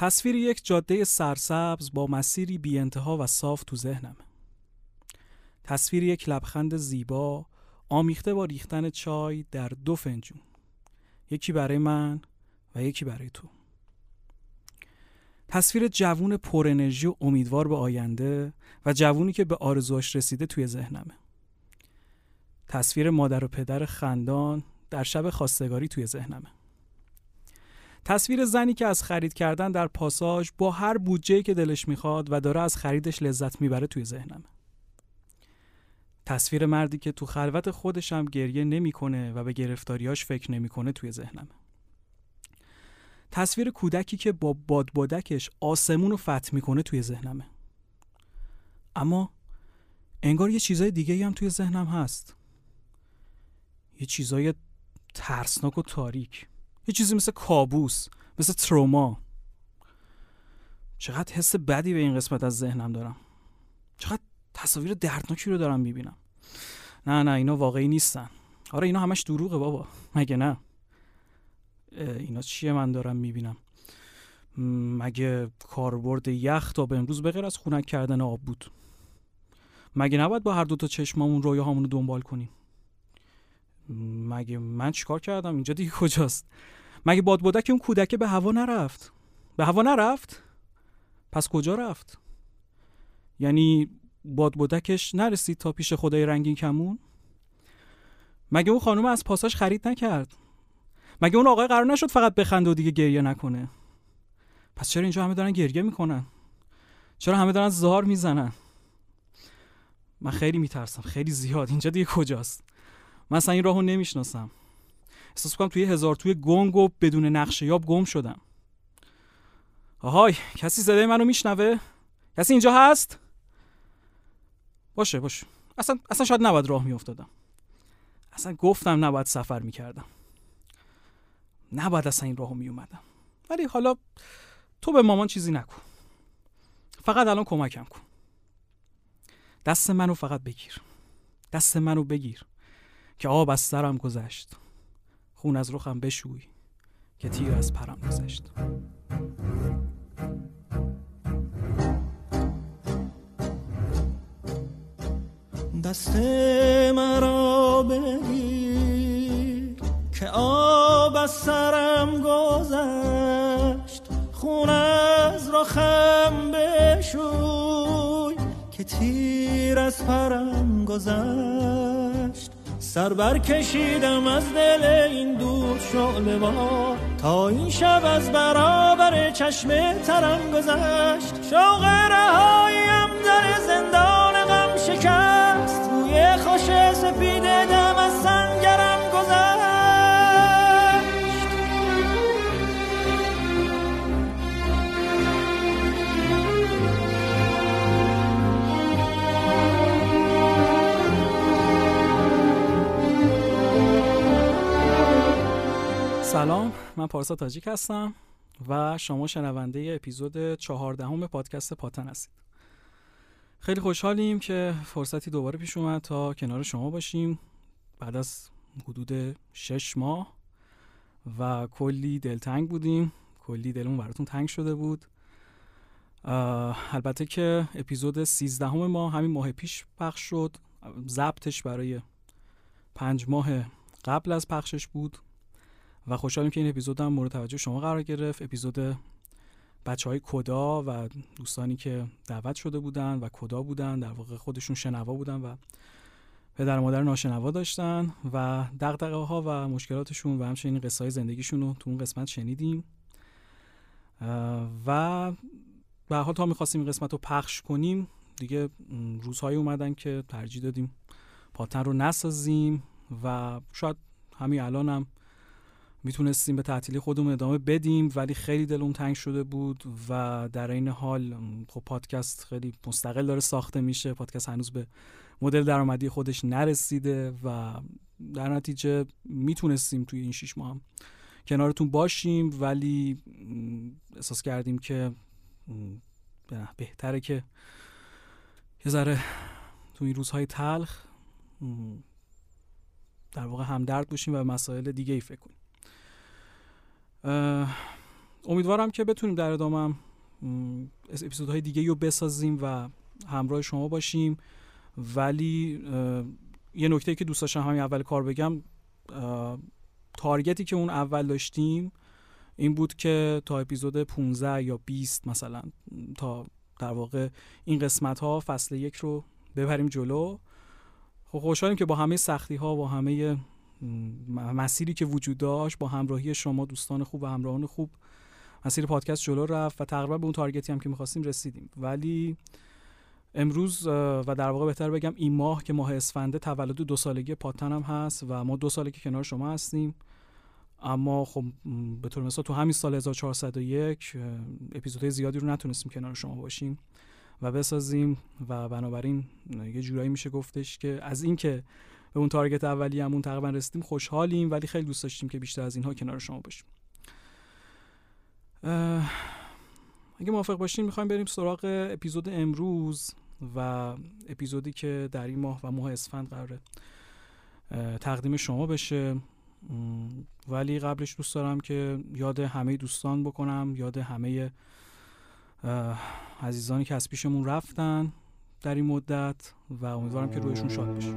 تصویر یک جاده سرسبز با مسیری بی انتها و صاف تو ذهنمه. تصویر یک لبخند زیبا آمیخته با ریختن چای در دو فنجون، یکی برای من و یکی برای تو. تصویر جوون پر انرژی و امیدوار به آینده و جوونی که به آرزوش رسیده توی ذهنمه. تصویر مادر و پدر خندان در شب خواستگاری توی ذهنمه. تصویر زنی که از خرید کردن در پاساژ با هر بودجه‌ای که دلش میخواد و داره از خریدش لذت میبره توی ذهنمه. تصویر مردی که تو خلوت خودش هم گریه نمیکنه و به گرفتاریاش فکر نمیکنه توی ذهنمه. تصویر کودکی که با بادبادکش آسمون رو فتح میکنه توی ذهنمه. اما انگار یه چیزای دیگه هم توی ذهنم هست. یه چیزای ترسناک و تاریک. یه چیزی مثل کابوس، مثل تروما. چقدر حس بدی به این قسمت از ذهنم دارم. چقدر تصاویر دردناکی رو دارم میبینم. نه اینا واقعی نیستن. آره اینا همش دروغه بابا. مگه نه؟ اینا چیه من دارم میبینم؟ مگه کاربرد یخ تا به امروز به غیر از خنک کردن آب بود؟ مگه نباید با هر دو تا چشممون رویاهامون رو دنبال کنیم؟ مگه من چیکار کردم؟ اینجا دیگه کجاست؟ مگه بادبادک اون کودک به هوا نرفت؟ پس کجا رفت؟ یعنی بادبادکش نرسید تا پیش خدای رنگین کمون؟ مگه اون خانم از پاساژ خرید نکرد؟ مگه اون آقای قرار نشد فقط بخنده و دیگه گریه نکنه؟ پس چرا اینجا همه دارن گریه میکنن؟ چرا همه دارن زار میزنن؟ من خیلی میترسم، خیلی زیاد. اینجا دیگه کجاست؟ من اصلا این راهو نمیشناسم. احساس میکنم توی هزار توی گنگ و بدون نقشه یاب گم شدم. آهای، کسی صدای منو میشنوه؟ کسی اینجا هست؟ باشه. اصلا شاید نباید راه میافتادم. اصلا گفتم نباید سفر میکردم. نباید اصلا این راهو میومدم. ولی حالا تو به مامان چیزی نکن. فقط الان کمکم کن. دست منو بگیر که آب از سرم گذشت، خون از رخم بشوی که تیر از پرم گذشت. دست مرا بگیر که آب از سرم گذشت، خون از رخم بشوی که تیر از پرم گذشت. سر بر کشیدم از دل این دود شعله‌وار، تا این شب از برابر چشم ترم گذشت. شوق رهاییم در زندان غم شکست، روی خوش سپید دم از سنگرم گذشت. سلام، من پارسا تاجیک هستم و شما شنونده اپیزود 14 پادکست پادتن هستید. خیلی خوشحالیم که فرصتی دوباره پیش اومد تا کنار شما باشیم بعد از حدود 6 ماه و کلی دلتنگ بودیم، کلی دلمون براتون تنگ شده بود. البته که اپیزود 13 ما همین ماه پیش پخش شد، ضبطش برای 5 ماه قبل از پخشش بود و خوشحالیم که این اپیزود هم مورد توجه شما قرار گرفت. اپیزود بچهای کدا و دوستانی که دعوت شده بودن و کدا بودن، در واقع خودشون شنوا بودن و پدر و مادر ناشنوا داشتن و دغدغه ها و مشکلاتشون و همچنین قصه های زندگیشون رو تو اون قسمت شنیدیم و به هر حال تا می‌خواستیم این قسمت رو پخش کنیم دیگه روزهای اومدن که ترجیح دادیم پادتن رو نسازیم و شاید همین الانم میتونستیم به تعطیلی خودمون ادامه بدیم، ولی خیلی دلم تنگ شده بود و در این حال خب پادکست خیلی مستقل داره ساخته میشه، پادکست هنوز به مدل درآمدی خودش نرسیده و در نتیجه میتونستیم توی این 6 ماه هم کنارتون باشیم، ولی احساس کردیم که بهتره که یه ذره تو این روزهای تلخ در واقع همدرد باشیم و به مسائل دیگه ای فکر کنیم. امیدوارم که بتونیم در ادامه اپیزودهای دیگه رو بسازیم و همراه شما باشیم. ولی یه نکته که دوست داشتم همین اول کار بگم، تارگتی که اون اول داشتیم این بود که تا اپیزود 15 یا 20 مثلا، تا در واقع این قسمت ها فصل یک رو ببریم جلو. خب خوشحالیم که با همه سختی ها و همه مسیری که وجود داشت با همراهی شما دوستان خوب و همراهان خوب مسیر پادکست جلو رفت و تقریبا به اون تارگتی هم که می‌خواستیم رسیدیم. ولی امروز و در واقع بهتر بگم این ماه که ماه اسفنده تولد 2 سالگی پادتن هم هست و ما 2 ساله که کنار شما هستیم. اما خب به طور مثال تو همین سال 1401 اپیزودهای زیادی رو نتونستیم کنار شما باشیم و بسازیم و بنابراین یه جورایی میشه گفتش که از این که به اون تارگت اولیه‌مون تقریبا رسیدیم خوشحالیم، ولی خیلی دوست داشتیم که بیشتر از اینها کنار شما باشیم. اگه موافق باشین میخوایم بریم سراغ اپیزود امروز و اپیزودی که در این ماه و ماه اسفند قراره تقدیم شما بشه. ولی قبلش دوست دارم که یاد همه دوستان بکنم، یاد همه عزیزانی که از پیشمون رفتن در این مدت و امیدوارم که رویشون شاد بشه.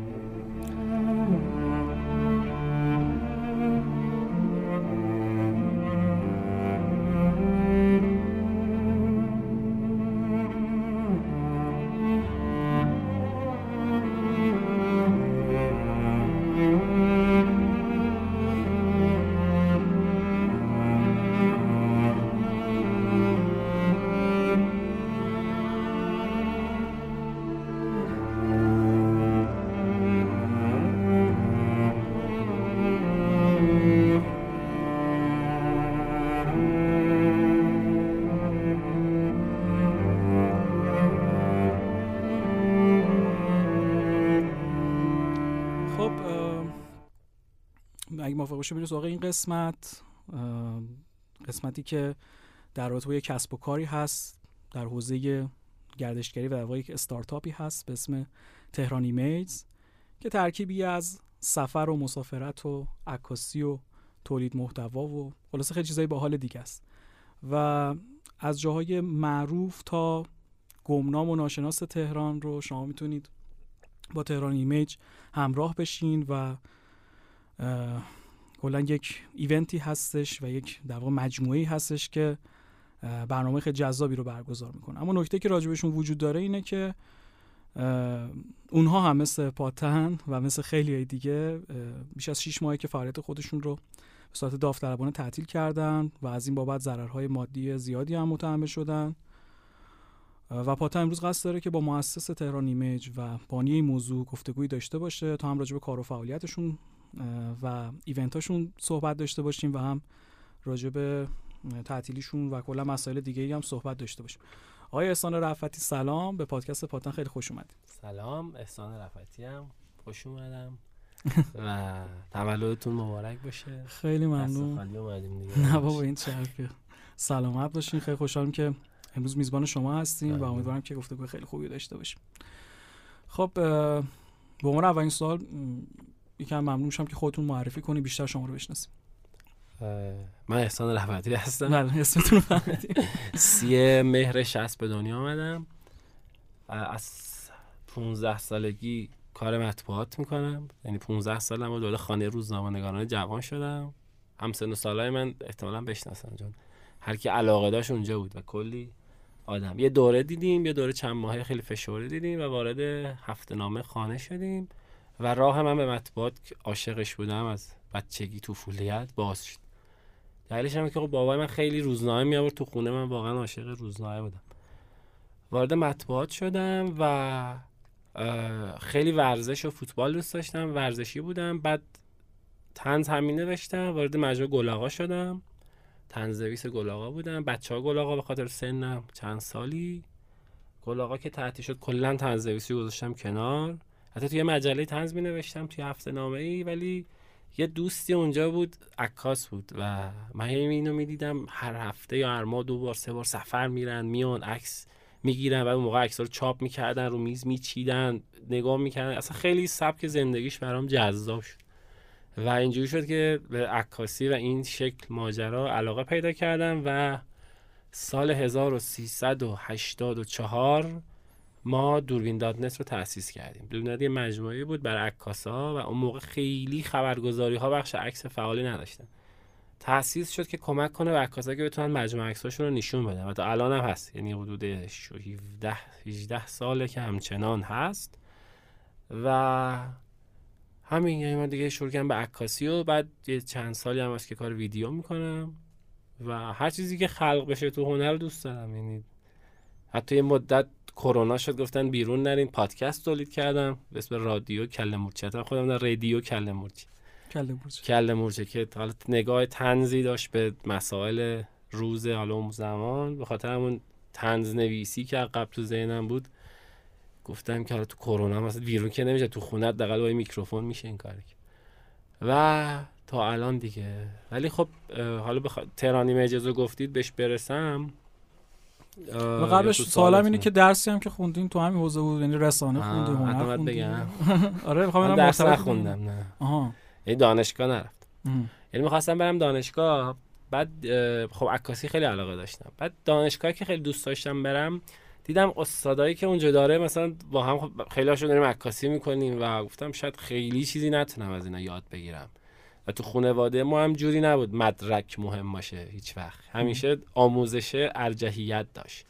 موافق باشه بریم سراغ این قسمت، قسمتی که در رابطه با یک کسب و کاری هست در حوزه گردشگری و در واقع یک استارتاپی هست به اسم تهران ایمیجز که ترکیبی از سفر و مسافرت و عکاسی و تولید محتوا و خلاصه خیلی چیزای باحال دیگه است و از جاهای معروف تا گمنام و ناشناس تهران رو شما میتونید با تهران ایمیجز همراه بشین و کلا یک ایونتی هستش و یک در واقع مجموعه‌ای هستش که برنامه خیلی جذابی رو برگزار میکنه. اما نکته که راجبشون وجود داره اینه که اونها هم مثل پادتن و مثل خیلی‌های دیگه بیش از 6 ماهه که فعالیت خودشون رو به صورت داوطلبانه تعطیل کردن و از این بابت ضررهای مادی زیادی هم متحمل شدن و پادتن امروز قصد داره که با مؤسس تهران ایمیج و بانی این موضوع گفتگویی داشته باشه تا هم راجب کار و فعالیتشون و ایونتاشون صحبت داشته باشیم و هم راجع به تعطیلیشون و کلا مسائل دیگه‌ای هم صحبت داشته باشیم. آقای احسان رأفتی سلام، به پادکست پادتن خیلی خوش اومدید. سلام، احسان رأفتی هم خوش اومدم و تولدتون مبارک باشه. خیلی ممنون. خالی اومدیم دیگه. نه بابا این چه حرفیه. سلامت باشین. خیلی خوشحالم که امروز میزبان شما هستیم و امیدوارم که گفتگو خیلی خوبی داشته باشیم. خب به عنوان اولین سوال یکم ممنون شم که خودتون معرفی کنی بیشتر شما رو بشناسیم. من احسان رأفتی هستم. بله اسمتون رو فهمیدیم. 3 مهر 60 به دنیا آمدم. از 15 سالگی کار مطبوعات میکنم، یعنی 15 سالم داخل خانه روزنامه‌نگاران جوان شدم. همسن و سالای من احتمالاً بشناسن، چون هر کی علاقه داشت اونجا بود و کلی آدم. یه دوره دیدیم، یه دوره چند ماهه خیلی فشرده دیدیم و وارد هفته‌نامه خانه شدیم. و راه من به مطبوعات عاشقش بودم از بچگی طفولیت باز شد. دلیلش هم که بابای من خیلی روزنامه می آورد تو خونه، من واقعا عاشق روزنامه بودم. وارد مطبوعات شدم و خیلی ورزش و فوتبال دوست داشتم، ورزشی بودم. بعد طنز همین نوشتم، وارد مجموعه گلاغا شدم، طنزنویس گلاغا بودم. بچه‌ها گلاغا به خاطر سنم چند سالی گلاغا که تعطیل شد کلا طنزنویسی گذاشتم کنار. حتی توی مجله طنز می‌نوشتم توی هفته‌نامه‌ای، ولی یه دوستی اونجا بود عکاس بود و من اینو می‌دیدم هر هفته یا هر ماه 2 بار 3 بار سفر میرن میان عکس میگیرن و اون موقع عکس‌ها رو چاپ می‌کردن، رو میز می‌چیدن، نگاه می‌کردن. اصلا خیلی سبک زندگیش برام جذاب شد و اینجوری شد که به عکاسی و این شکل ماجرا علاقه پیدا کردم و سال 1384 ما دوربین دات نت رو تأسیس کردیم. دوربین دات یه مجموعه بود برای عکاس‌ها و اون موقع خیلی خبرگزاری‌ها بخش عکس فعالی نداشتن. تأسیس شد که کمک کنه به عکاس‌ها که بتونن مجموعه عکس‌هاشون رو نشون بدن و تا الان هم هست. یعنی حدود 17 ساله که همچنان هست. و همین، یعنی من دیگه شروع کردم به عکاسی و بعد یه چند سالی هم هست که کار ویدیو می‌کنم و هر چیزی که خلق بشه تو هنر دوست دارم. یعنی حتی یه مدت کرونا شد گفتن بیرون نرین، پادکست تولید کردم به اسم رادیو کله مورچه. تا خودم در رادیو کله مورچه که حالا نگاه طنزی داشت به مسائل روز حالا اون زمان، به خاطر همون طنز نویسی که قبل تو ذهنم بود گفتم که حالا تو کرونا مثلا بیرون که نمیشه، تو خونه دقیقاً با میکروفون میشه این کاری و تا الان دیگه. ولی خب حالا تهران ایمیجز رو گفتید بهش برسم. و قبلش سوالم اینه که درسی هم که خوندین تو همین حوزه بود، یعنی رسانه خوندی، هنر خوندی؟ آره می‌خوام برم درس خوندم. نه آها، یعنی دانشگاه نرفت. یعنی می‌خواستم برم دانشگاه، بعد خب عکاسی خیلی علاقه داشتم، بعد دانشگاهی که خیلی دوست داشتم برم دیدم استادایی که اونجا داره مثلا با هم خیلی‌هاشون داریم عکاسی می‌کنیم و گفتم شاید خیلی چیزی نتونم از اینا یاد بگیرم و تو خانواده ما هم جوری نبود مدرک مهم باشه هیچ وقت، همیشه آموزش ارجحیت داشت.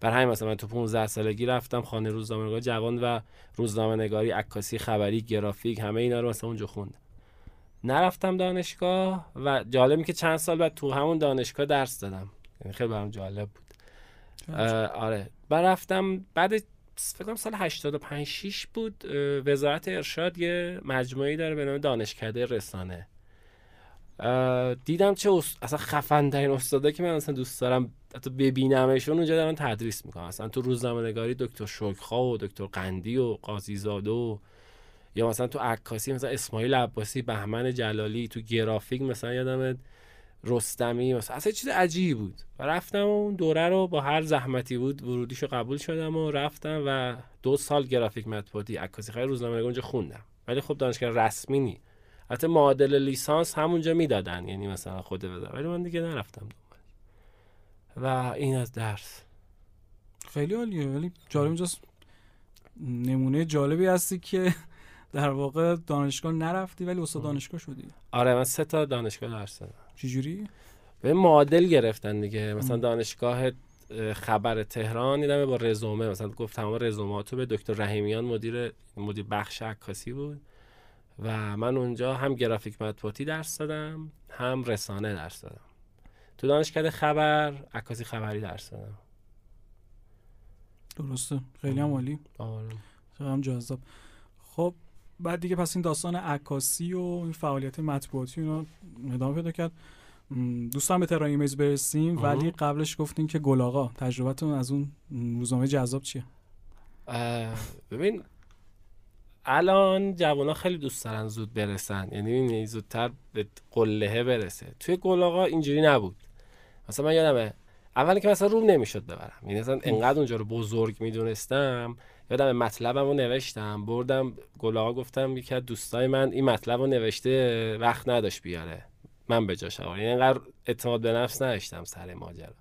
برای همین مثلا من تو 15 سالگی رفتم خانه روزنامه‌نگار جوان و روزنامه‌نگاری، عکاسی، خبری، گرافیک، همه اینا رو مثلا اونجا خوندم. نرفتم دانشگاه و جالبه که چند سال بعد تو همون دانشگاه درس دادم، یعنی خیلی برام جالب بود. آره، رفتم بعد فکر کنم سال 85 6 بود وزارت ارشاد یه مجموعه‌ای داره به نام دانشکده رسانه. دیدم چه اصلا خفن ترین استادا که من اصلا دوست دارم حتی ببینمشون اونجا دارن تدریس میکنن. اصلا تو روزنامه‌نگاری دکتر شوق‌خا و دکتر قندی و قاضی‌زاده و یا مثلا تو عکاسی مثلا اسماعیل عباسی، بهمن جلالی، تو گرافیک مثلا یادم رستمی، مثلا اصلا چیز عجیبی بود. و رفتم و اون دوره رو با هر زحمتی بود ورودیشو قبول شدم و رفتم و 2 سال گرافیک مطبوعاتی، عکاسی، خیلی روزنامه‌نگاری اونجا خوندم. ولی خب دانشگاه رسمی نی، حتی معادل لیسانس همونجا میدادن، یعنی مثلا خود وزارت، ولی من دیگه نرفتم دنبالش. و این از درس. خیلی عالیه. ولی جالب اینجاست نمونه جالبی هستی که در واقع دانشگاه نرفتی ولی استاد دانشگاه شدی. آره، من 3 تا دانشگاه درس دادم. چجوری؟ به معادل گرفتن دیگه. مثلا دانشگاه خبر تهران دیدم با رزومه، مثلا گفت تمام رزوماتو به دکتر رحیمیان مدیر بخش عکاسی بود و من اونجا هم گرافیک مطبوعاتی درس دادم، هم رسانه درس دادم. تو دانشکده خبر عکاسی خبری درس دادم. درسته، خیلی هم عالی. آره، خیلی هم جذاب. خب بعد دیگه پس این داستان عکاسی و این فعالیت مطبوعاتی اینا ادامه پیدا کرد. دوستان به تهران ایمیجز برسیم، ولی قبلش گفتین که گل آقا تجربتون از اون روزنامه جذاب چیه؟ ببین الان جوانا خیلی دوست دارن زود برسن، یعنی زودتر به قلهه برسه. توی گل آقا اینجوری نبود. مثلا من یادمه اولی که مثلا روم نمیشد ببرم، یعنی مثلا انقدر اونجا رو بزرگ میدونستم. یادمه مطلبم رو نوشتم بردم گل آقا، گفتم یکی از دوستای من این مطلب رو نوشته وقت نداشت بیاره، من به جاش آوردم. یعنی انقدر اعتماد به نفس نداشتم سر ماجرا.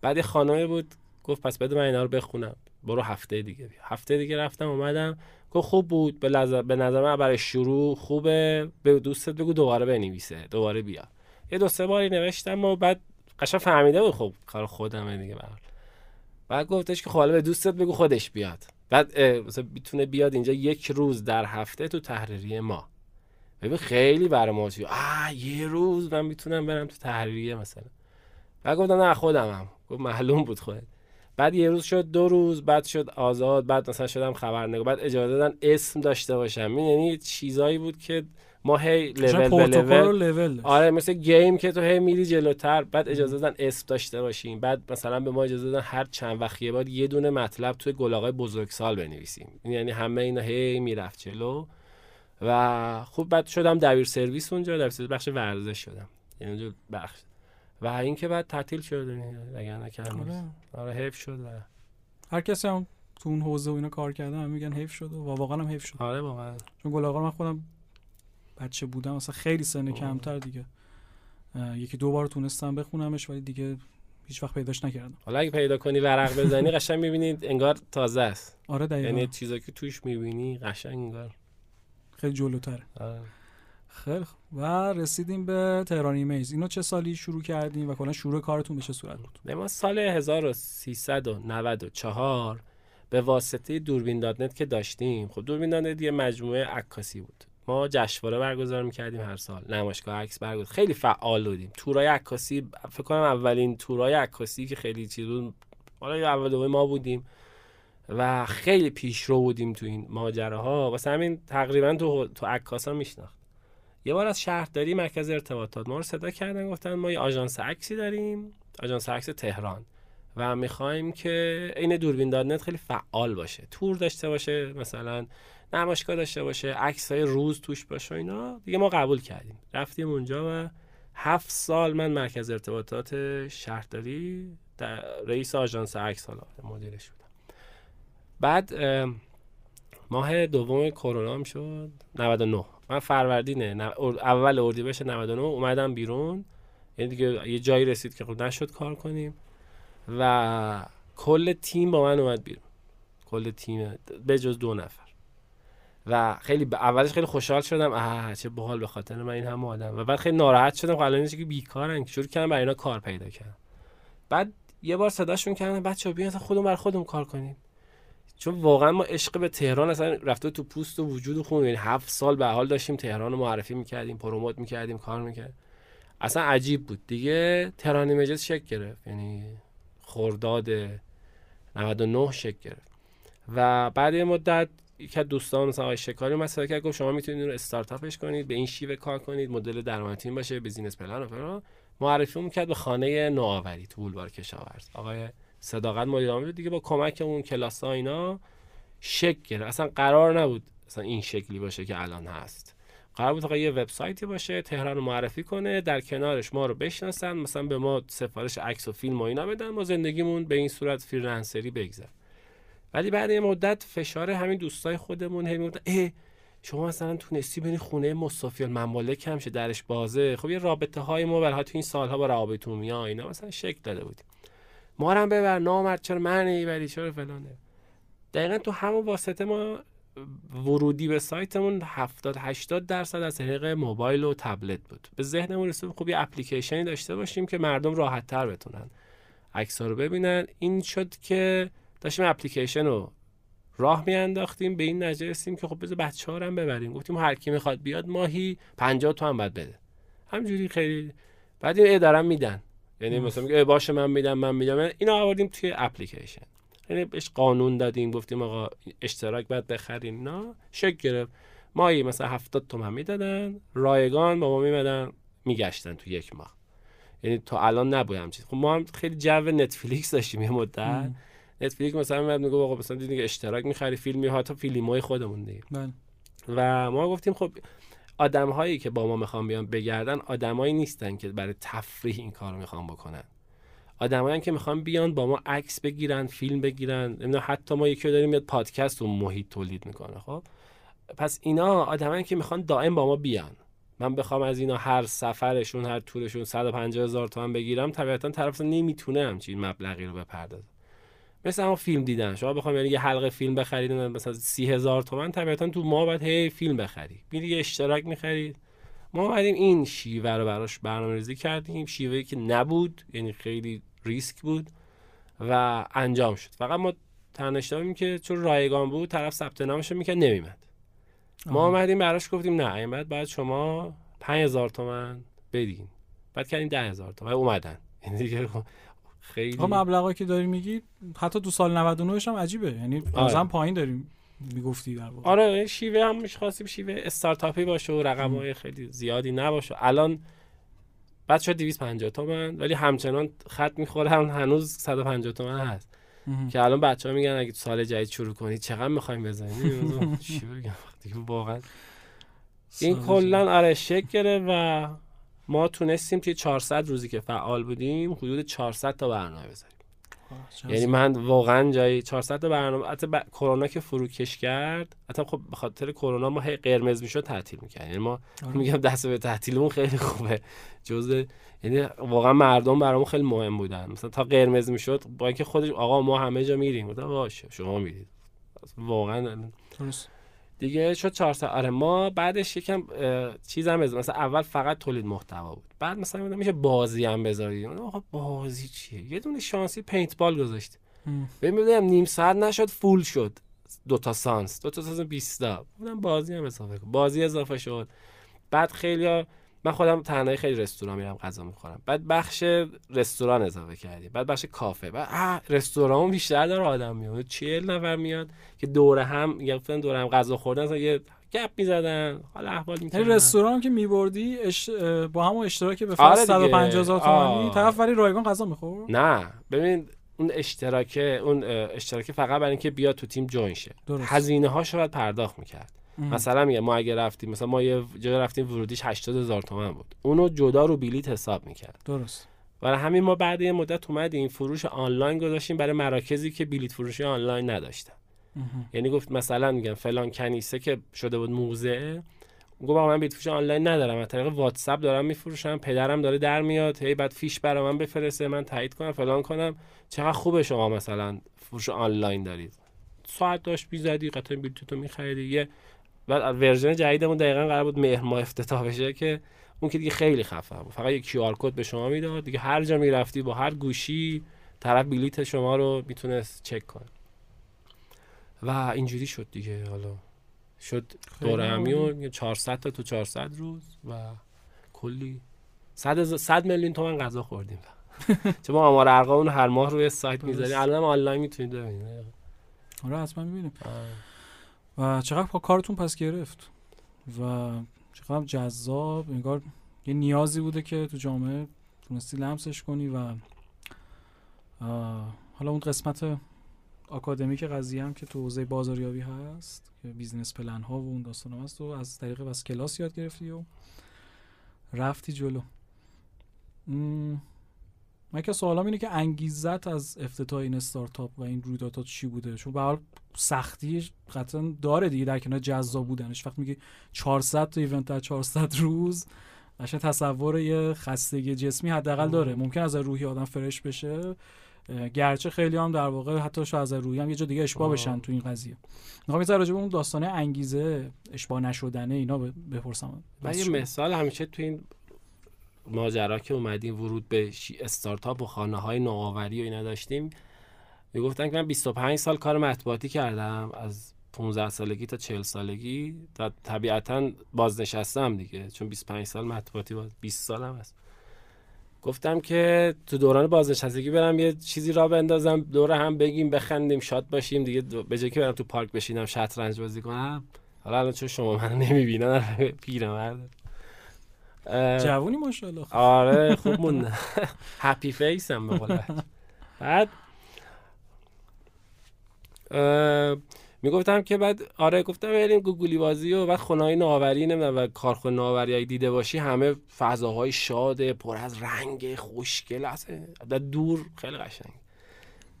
بعد خانمی بود گفت پس بده من اینا رو بخونم، برو هفته دیگه بیا. هفته دیگه رفتم اومدم، گفت خوب بود، به نظر من برای شروع خوبه، به دوستت بگو دوباره بنویسه، دوباره بیا. یه 2-3 باری نوشتم و بعد قشنگ فهمیده بود خب کار خودمه دیگه. بعد گفتش که خب حالا به دوستت بگو خودش بیاد، بعد مثلا میتونه بیاد اینجا 1 روز در هفته تو تحریریه ما. ببین خیلی برام شد، یه روز من میتونم برم تو تحریریه مثلا. بعد گفتم نه خودمم. گفت معلوم بود خودت. بعد یه روز شد، 2 روز، بعد شد آزاد، بعد مثلا شدم خبرنگار، بعد اجازه دادن اسم داشته باشم. یعنی چیزایی بود که ما هی لول. آره، مثل گیم که تو هی میری جلوتر، بعد اجازه دادن اسم داشته باشیم. بعد مثلا به ما اجازه دادن هر چند وقت یه بار یه دونه مطلب توی گلاغای بزرگسال بنویسیم. یعنی همه اینا هی میرفت جلو و خوب. بعد شدم دبیر سرویس اونجا، دبیر سرویس بخش ورزش شدم، یعنی اونجا بخش. و اینکه بعد تعطیل شد دیگه، نکردم. آره حیف شد. و هر کسی هم تو اون حوزه و اینا کار کرده هم میگن حیف شد و واقعا هم حیف شد. آره واقعا. چون گل آقا من خودم بچه بودم، اصلا خیلی سن کمتر دیگه، یکی دو بار تونستم بخونمش ولی دیگه هیچ وقت پیداش نکردم. حالا اگه پیدا کنی ورق بزنی قشنگ می‌بینی انگار تازه است. آره دقیقاً. یعنی چیزایی که توش می‌بینی قشنگ انگار خیلی جلوتره. آره. خیلی و رسیدیم به تهران ایمیجز. اینو چه سالی شروع کردیم و کلا شروع کارتون به چه صورت بود؟ ما سال 1394 به واسطه دوربین دات نت که داشتیم، خب دوربین دات نت یه مجموعه عکاسی بود. ما جشنواره برگزار می‌کردیم هر سال، نمایشگاه عکس برگزار، خیلی فعال بودیم. تورای عکاسی فکر کنم اولین تورای عکاسی که خیلی چیز بود، حالا اول دوم ما بودیم و خیلی پیشرو بودیم تو این ماجراها. واسه همین تقریبا تو عکاسا میشناخت. یه بار از شهرداری مرکز ارتباطات ما رو صدا کردن، گفتن ما یه آژانس عکسی داریم، آژانس عکس تهران، و می‌خوایم که این دوربین دات نت خیلی فعال باشه، تور داشته باشه، مثلا نمایشگاه داشته باشه، عکس‌های روز توش باشه اینا. دیگه ما قبول کردیم، رفتیم اونجا و 7 سال من مرکز ارتباطات شهرداری رئیس آژانس عکس، حالا مدیرش بودم. بعد ماه دوم کرونا شد 99، من فروردین اول اردیبهشت 99 اومدم بیرون، یعنی دیگه یه جایی رسید که خب نشد کار کنیم و کل تیم با من اومد بیرون، کل تیم به جز 2 نفر. و خیلی اولش خیلی خوشحال شدم، چه باحال، به خاطر من این هم آدم. و بعد خیلی ناراحت شدم، الان اینجوری که بیکارن، شروع کردم برای اینا کار پیدا کردم. بعد یه بار صداشون کردم، بچه‌ها بیاین خودمون برای خودمون کار کنیم، چون واقعا ما عشق به تهران اصلا رفته تو پوست و وجود و خون. یعنی 7 سال به حال داشتیم تهران رو معرفی می‌کردیم، پروموت می‌کردیم، کار می‌کردیم، اصلا عجیب بود دیگه. تهران ایمیجز شکل گرفت، یعنی خرداد 99 شکل گرفت. و بعد یه مدت یک از دوستان مثلا آقای شکاری مثلا که گفت شما میتونید اینو استارتاپش کنید، به این شیوه کار کنید، مدل درآمدتون باشه، بیزینس پلن و فلان. معرفی اون کرد به خانه نوآوری تو بولوار کشاورز، آقای صداقت مدیر عامل. دیگه با کمک اون کلاس‌ها اینا شکل گرفت. اصلا قرار نبود اصلا این شکلی باشه که الان هست، قرار بود آقا یه وبسایتی باشه، تهران رو معرفی کنه، در کنارش ما رو بشناسن، مثلا به ما سفارش عکس و فیلم و اینا بدن، ما زندگیمون به این صورت فریلنسری بگذره. ولی بعد یه مدت فشار همین دوستای خودمون هی میگفتن شما مثلا تونستی بری خونه مصطفی الممالک هم شه درش بازه. خب یه رابطه های ما برها تو این سالها با روابط عمومی ها اینا مثلا شکل داده بودیم، ما هم ببر نامرد، چرا من نمیبری، چرا فلانه. دقیقاً تو همون واسطه ما ورودی به سایتمون 70-80% از طریق موبایل و تبلت بود. به ذهنمون رسید خب یه اپلیکیشنی داشته باشیم که مردم راحت‌تر بتونن عکس‌ها رو ببینن. این شد که داشتیم اپلیکیشن رو راه میانداختیم، به این نتیجه رسیدیم که خب بذار بچه‌ها رو هم ببریم. گفتیم هر کی میخواد بیاد ماهی 50 تومن هم باید بده. همینجوری خیلی بعد این اداره میدن، یعنی مثلا میگه باشه من میدم من میدم. اینا آوردیم توی اپلیکیشن، یعنی بهش قانون دادیم، گفتیم آقا اشتراک بعد بخرین. نه شک گرفت، ماهی مثلا 70 تومن میدادن، رایگان با ما میمدن میگشتن تو یک ماه. یعنی تا الان نبودم چیز. خب ما هم خیلی جو نتفلیکس داشتیم یه مدت. نتفلیکس مثلا میاد میگه آقا مثلا دیدی که اشتراک میخری فیلمی ها، تا فیلمای خودمون دیگه. و ما گفتیم خب آدم‌هایی که با ما میخوان بیان بگردن آدمایی نیستن که برای تفریح این کارو میخوان بکنن، آدمایی که میخوان بیان با ما عکس بگیرن، فیلم بگیرن. اینا حتی ما یکی داریم میاد پادکست و محیط تولید میکنه. خب پس اینا آدمایی که میخوان دائم با ما بیان. من بخوام از اینا هر سفرشون، هر تورشون 150,000 تومان بگیرم، طبیعتا طرف نمیتونه همچین مبلغی رو بپردازه. مثلا فیلم دیدن، شما بخوام یعنی یه حلقه فیلم بخرید مثلا 30,000 تومان، طبیعتا تو ما باید هی فیلم بخری، میری یه اشتراک میخرید. ما اومدیم این شیوه رو براش برنامه‌ریزی کردیم، شیوهی که نبود، یعنی خیلی ریسک بود و انجام شد. فقط ما تنشتامیم که چون رایگان بود طرف ثبت نامش رو میکرد نمیمد. ما اومدیم براش گفتیم نه این بعد شما 5,000 تومان بدین. بعد کردیم 10,000 تومان اومدن. یعنی دیگه خیلی هم مبلغی که داری میگی حتی تو سال 99 هم عجیبه، یعنی مثلا پایین داریم میگفتی در واقع. آره شیوه هم می‌خواستیم شیوه استارتاپی باشه و رقم‌های خیلی زیادی نباشه. الان بعد شد 250 تومان، ولی همچنان خط می‌خوره، هم هنوز 150 تومان هست که الان بچه‌ها میگن اگه تو سال جدید شروع کنی چقدر می‌خوایم بزنیم. چی بگم دیگه واقعا این کلاً آره شکره. و ما تونستیم توی 400 روزی که فعال بودیم حدود 400 تا برنامه بذاریم. یعنی من واقعا جای 400 تا برنامه حتی کرونا که فروکش کرد، حتی خب به خاطر کرونا ما هی قرمز میشد تعطیل میکردیم، یعنی ما میگم دست به تعطیلمون خیلی خوبه، جزء یعنی واقعا مردم برامون خیلی مهم بودن، مثلا تا قرمز میشد با اینکه خودش آقا ما همه جا میریم، گفتم باشه شما میرید واقعا دیگه شد 400. آره ما بعدش یکم چیزام مثلا اول فقط تولید محتوا بود، بعد مثلا میشه بازی هم بذارید. آقا بازی چیه؟ یه دونه شانسی پینتبال گذاشت، ببینم نیم ساعت نشد فول شد، دو تا سانس 20 تا بودم، بازی هم اضافه کردم، بازی اضافه شد. بعد خیلیا من خودم تنهایی خیلی رستوران میرم غذا میخورم، بعد بخش رستوران اضافه کردیم، بعد بخش کافه، بعد رستوران بیشتر داره آدم میاد، 40 نفر میاد که دوره هم گفتن دوره هم غذا خوردن، یه گپ میزدن، حالا احوال میکردن. رستوران که میبردی با هم اشتراک به فقط 150,000 تومانی طرف ولی رایگان غذا میخورد. نه ببین اون اشتراکه، اون اشتراک فقط برای اینکه بیاد تو تیم جوین شه، هزینه هاشو بعد پرداخت میکرد. مثلا میگم ما اگه رفتیم، مثلا ما یه جا رفتیم ورودیش 80,000 تومان بود، اونو جدا رو بلیط حساب میکرد. درست. برای همین ما بعد یه مدت اومدیم فروش آنلاین گذاشتیم برای مراکزی که بلیط فروشی آنلاین نداشتن. یعنی گفت مثلا میگم فلان کنیسه که شده بود موزه، گفت آقا من بلیط فروشی آنلاین ندارم، از طریق واتساپ دارم میفروشم، پدرم داره در میاد، هی بعد فیش برام بفرسته، من تایید کنم فلان کنم. چقدر خوبه شما مثلا فروش آنلاین دارید، ساعت داش می‌زدی قطعا بلیطتو می‌خریدی. بعد ورژن جدیدمون دقیقاً قرار بود مهر ماه افتتاح بشه، که اون که دیگه خیلی خفن بود، فقط یک QR کد به شما میداد دیگه، هر جا میرفتی با هر گوشی طرف بلیت شما رو میتونست چک کنه و اینجوری شد دیگه. حالا شد دوره همیون 400 تا تو 400 روز و کلی 100 میلیون تومان غذا خوردیم چون ما آمار ارقامون هر ماه روی سایت میذاریم، الان هم آنلاین میتونید ببینید. آره حتما میبینیم. و چقدر کارتون پس گرفت و چقدر جذاب، انگار یه نیازی بوده که تو جامعه تونستی لمسش کنی. و حالا اون قسمت آکادمیک قضیه هم که تو حوزه بازاریابی هست، که بیزنس پلن ها و اون داستان هم هست، تو از طریق بس کلاس یاد گرفتی و رفتی جلو. من که سوالام اینه که انگیزت از افتتاح این استارتاپ و این رویدادات چی بوده؟ چون به هر حال سختیش قطعا داره دیگه، در کنار جذاب بودنش. وقتی میگی 400 تا ایونت در 400 روز، قشنگ تصور یه خستگی جسمی حداقل داره، ممکن از روحی آدم فرش بشه، گرچه خیلی هم در واقع حتی شاید از روحی هم یه جا دیگه اشباع بشن تو این قضیه. میخوام یه ذره راجع به اون داستانه انگیزه، اشباع نشدنه اینا بپرسم. من یه مثال همیشه تو این ماجرا که اومدیم ورود به استارتاپ و خانه‌های نوآوری و اینا داشتیم، میگفتن که من 25 سال کار مطبوعاتی کردم، از 15 سالگی تا 40 سالگی، تا طبیعتاً بازنشستم دیگه، چون 25 سال مطبوعاتی بود، 20 سالم است. گفتم که تو دوران بازنشستگی برم یه چیزی را بندازم، دوره هم بگیم، بخندیم، شاد باشیم دیگه، به جای که برم تو پارک بشینم شطرنج بازی کنم. حالا الان چون شما منو نمی‌بینن، پیرمرد جوونی ماشاءالله. آره خوب مون هپی فیس هم به قول. بعد میگفتم که بعد آره گفتم بریم گوگلی بازی و بعد خونه‌های نوآوری، نمیدونم و کارخونه نوآوری اگه دیده باشی همه فضاهای شاده پر از رنگ خوشگل است، دور خیلی قشنگ.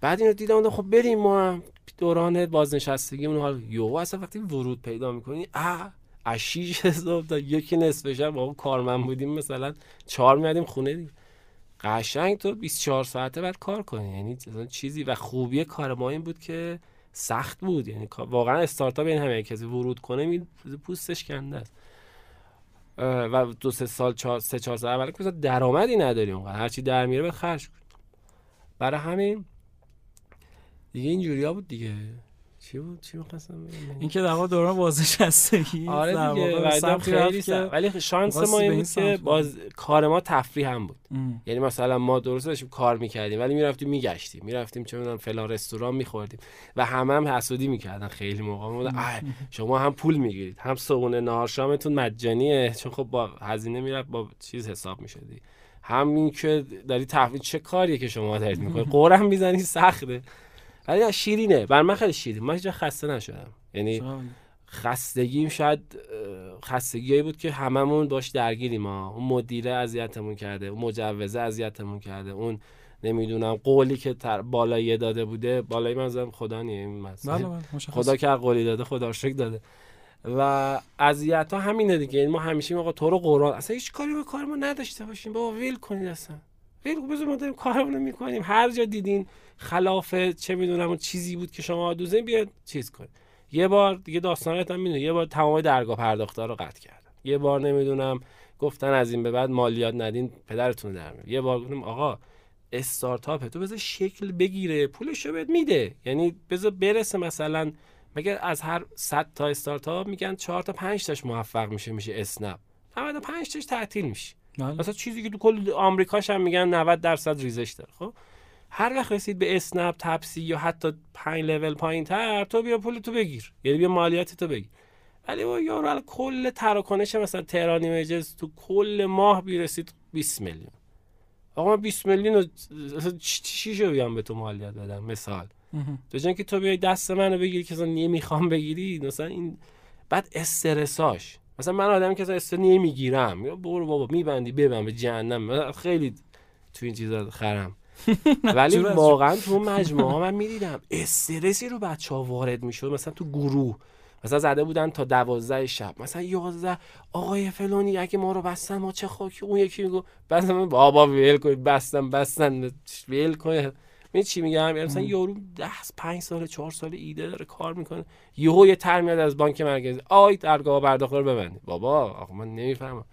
بعد اینو دیدم خب بریم ما دوران بازنشستگیمون. حالا یهو اصلا وقتی ورود پیدا می‌کنی عشیش حساب تا یکی نصف شب واقعا کارمند بودیم، مثلا 4 میادیم خونه دیگه، قشنگ تو 24 ساعته بعد کار کنی، یعنی چیزی. و خوبی کار ما این بود که سخت بود، یعنی واقعا استارتاپ این همه کسی ورود کنه می پوستش کنده است. و 2-3 سال 4 سال اول که درآمدی نداری، اونقدر هرچی در میره به خرج کن. برای همین دیگه اینجوریا بود دیگه. چی بود؟ چی می‌خواستم بگم؟ این که در واقع دوران بازنشستگی. آره دیگه خیلی سخت، ولی شانس ما این بود که کار ما تفریح هم بود. یعنی مثلا ما درست داشتیم کار می‌کردیم ولی می‌رفتیم می‌گشتیم، می‌رفتیم چه می‌دونم فلان رستوران می‌خوردیم و همه هم حسودی می‌کردن خیلی موقع. شما هم پول می‌گیرید، هم صبحونه نهار شامتون مجانیه، چون خب با هزینه میرفت با چیز حساب می‌شدی، همین که داری تفریح. چه کاریه که شما دارید می‌کنید؟ قرم می‌زنید، سخته. ولی شیرینه، بر من خیلی شیرین، من هیچ وقت خسته نشدم. یعنی خستگیم شاید خستگیایی بود که هممون باش درگیریم، اون مدیره اذیتمون کرده، اون مجوزه اذیتمون کرده، اون نمیدونم قولی که بالایی داده بوده، بالایی منظورم خدا نیست، خدا که قولی داده خدا شکر داده و اذیت ها همینه دیگه. ما همیشه میگیم آقا تو رو قرآن، اصلا هیچ کاری به کار ما نداشته باشین بابا، ویل کنید اصلا ویل، بذار ما داریم کارمون میکنیم. هر جا دیدین خلاف چه میدونم اون چیزی بود که شما دوزین بیاد چیز کنید. یه بار دیگه داستانات هم میدونید، یه بار تمام درگاه پرداخت‌ها رو قطع کردن، یه بار نمیدونم گفتن از این به بعد مالیات ندین پدرتون در میاد، یه بار گفتم آقا استارتاپ تو بذار شکل بگیره پولشو بهت میده، یعنی بذار برسه. مثلا مگر از هر 100 تا استارتاپ میگن 4 تا 5 تاش موفق میشه اسنپ، 95 تاش تعطیل میشه. مثلا چیزی که تو کل آمریکاش هم میگن 90% ریزش داره. خب هر وقت رسید به اسنپ، تپسی یا حتی 5 لول پایینتر، تو بیا پول تو بگیر، یعنی بیا مالیات تو بگیر. ولی با یارو ال کل تراکنش مثلا تهران ایمیجز تو کل ماه میرسید 20 میلیون. آقا من 20 میلیون چی شو بیام به تو مالیات بدم مثال؟ تو جن که تو بیای دست منو بگیری که مثلا نمیخوام بگیری، مثلا این بعد استرساش، مثلا من آدمی که مثلا استرس نمیگیرم، برو بابا میبندی ببن به جهنم، خیلی تو این چیزا خرم. ولی واقعا تو مجموعه ها من میدیدم استرسی رو بچه‌ها وارد میشد، مثلا تو گروه مثلا زده بودن تا 12 شب، مثلا 11 آقای فلانی اگه ما رو بستن ما چه خاکی، اون یکی میگه بستن بابا ویل کن، بستن ویل کن. من چی میگم؟ مثلا یارو 5 سال 4 سال ایده داره کار میکنه، یهو یه ترمیاد از بانک مرکزی آی درگاه پرداخت رو ببند. بابا آخه من نمیفهمم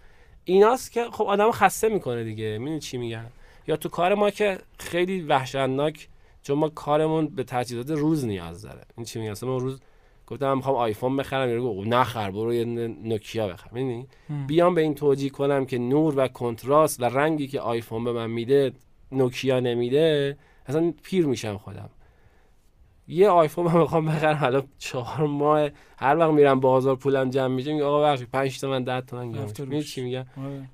ایناست که خب آدمو خسته میکنه دیگه. میدونی چی میگم؟ یا تو کار ما که خیلی وحشتناک، چون ما کارمون به تجهیزات روز نیاز داره. این چی میگم؟ مثلا اون روز گفتم میخوام آیفون بخرم، یارو گفت نخر برو یه نوکیا بخر. میدونی بیام به این توجیه کنم که نور و کنتراست و رنگی که آیفون به من میده نوکیا نمیده، اصلا پیر میشم خودم. یه آیفون من میخوام بخرم، حالا 4 ماه هر وقت میرم بازار پولم جمع میشه، میگه آقا بخشید 5 تومن 10 تومن گرم. میگه چی میگم؟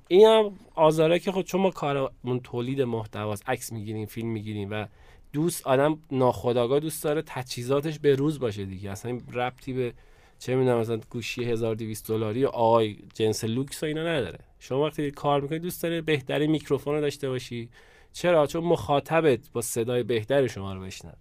اینم آزاره که خود چون ما کارمون تولید محتواست، عکس میگیریم، فیلم میگیریم و دوست آدم ناخودآگاه دوست داره تجهیزاتش به روز باشه دیگه. اصلا این ربطی به چه میدونم مثلا گوشی $1200 آی جنس لوکس و اینا نداره. شما وقتی کار میکنید دوست داره بهترین میکروفون داشته باشی. چرا؟ چون مخاطبت با صدای بهتر شما رو بشنوه.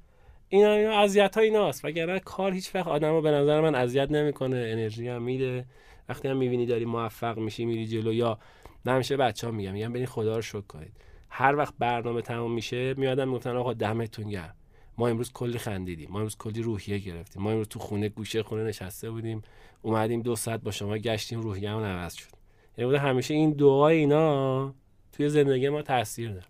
اینا اذیت‌ها ایناست، وگرنه کار هیچ وقت آدمو به نظر من اذیت نمیکنه، انرژی هم میده. وقتی هم میبینی داری موفق میشی میری جلو، یا نمیشه بچه‌ها میگم برید خدا رو شکر کنید. هر وقت برنامه تموم میشه میادن میگفتن آقا دمتون گرم، ما امروز کلی خندیدیم، ما امروز کلی روحیه گرفتیم، ما امروز تو خونه گوشه خونه نشسته بودیم، اومدیم 2 ساعت با شما گشتیم، روحیه‌مون عوض شد. یعنی همیشه این دعای اینا توی زندگی ما تاثیر داره.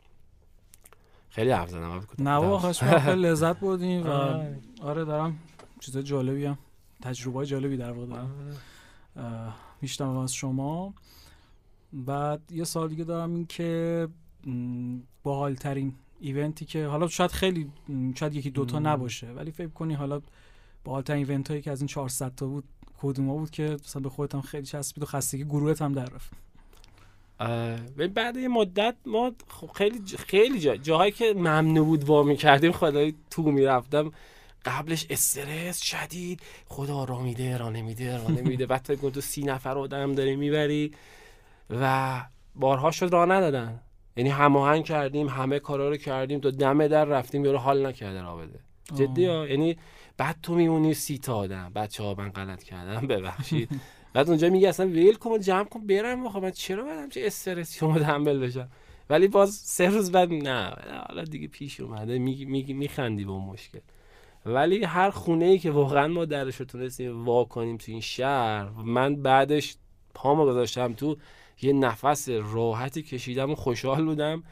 خیلی حرف زدم البته. نه واقعا خیلی لذت بردیم و آره دارم چیزای جالبی هم تجربه‌های جالبی در واقع دارم میشتم از شما. بعد یه سوال دیگه دارم، این که باحال‌ترین ایونتی که حالا شاید خیلی شاید یکی دوتا نباشه ولی فکر کنی حالا باحال‌ترین ایونتایی که از این 400 تا بود کدوما بود که مثلا به خودت هم خیلی چسبید و خستگی گروهت هم در رفت؟ بعد یه مدت ما خیلی جاهایی که ممنوع بود وا می‌کردیم خدای تو می‌رفتم. قبلش استرس شدید، خدا را میده را نمیده را نمیده، بعد تا گفت تو 30 نفر آدم داری میبری و بارها شد راه ندادن. یعنی هماهنگ کردیم، همه کارا رو کردیم، تو دم در رفتیم یارو حال نکرده راه بده. جدیه، یعنی بعد تو میمونی 30 تا آدم. بچه‌ها من غلط کردم ببخشید. بعد اونجا میگه اصلا ویل کن جمع کن برم، آخه من چرا باید همچین استرسی متحمل بشم؟ ولی باز 3 روز بعد نه حالا دیگه پیش اومده، میخندی به اون مشکل. ولی هر خونه‌ای که واقعا ما درش تونستیم وا کنیم تو این شهر، من بعدش پامو گذاشتم تو یه نفس راحتی کشیدم و خوشحال بودم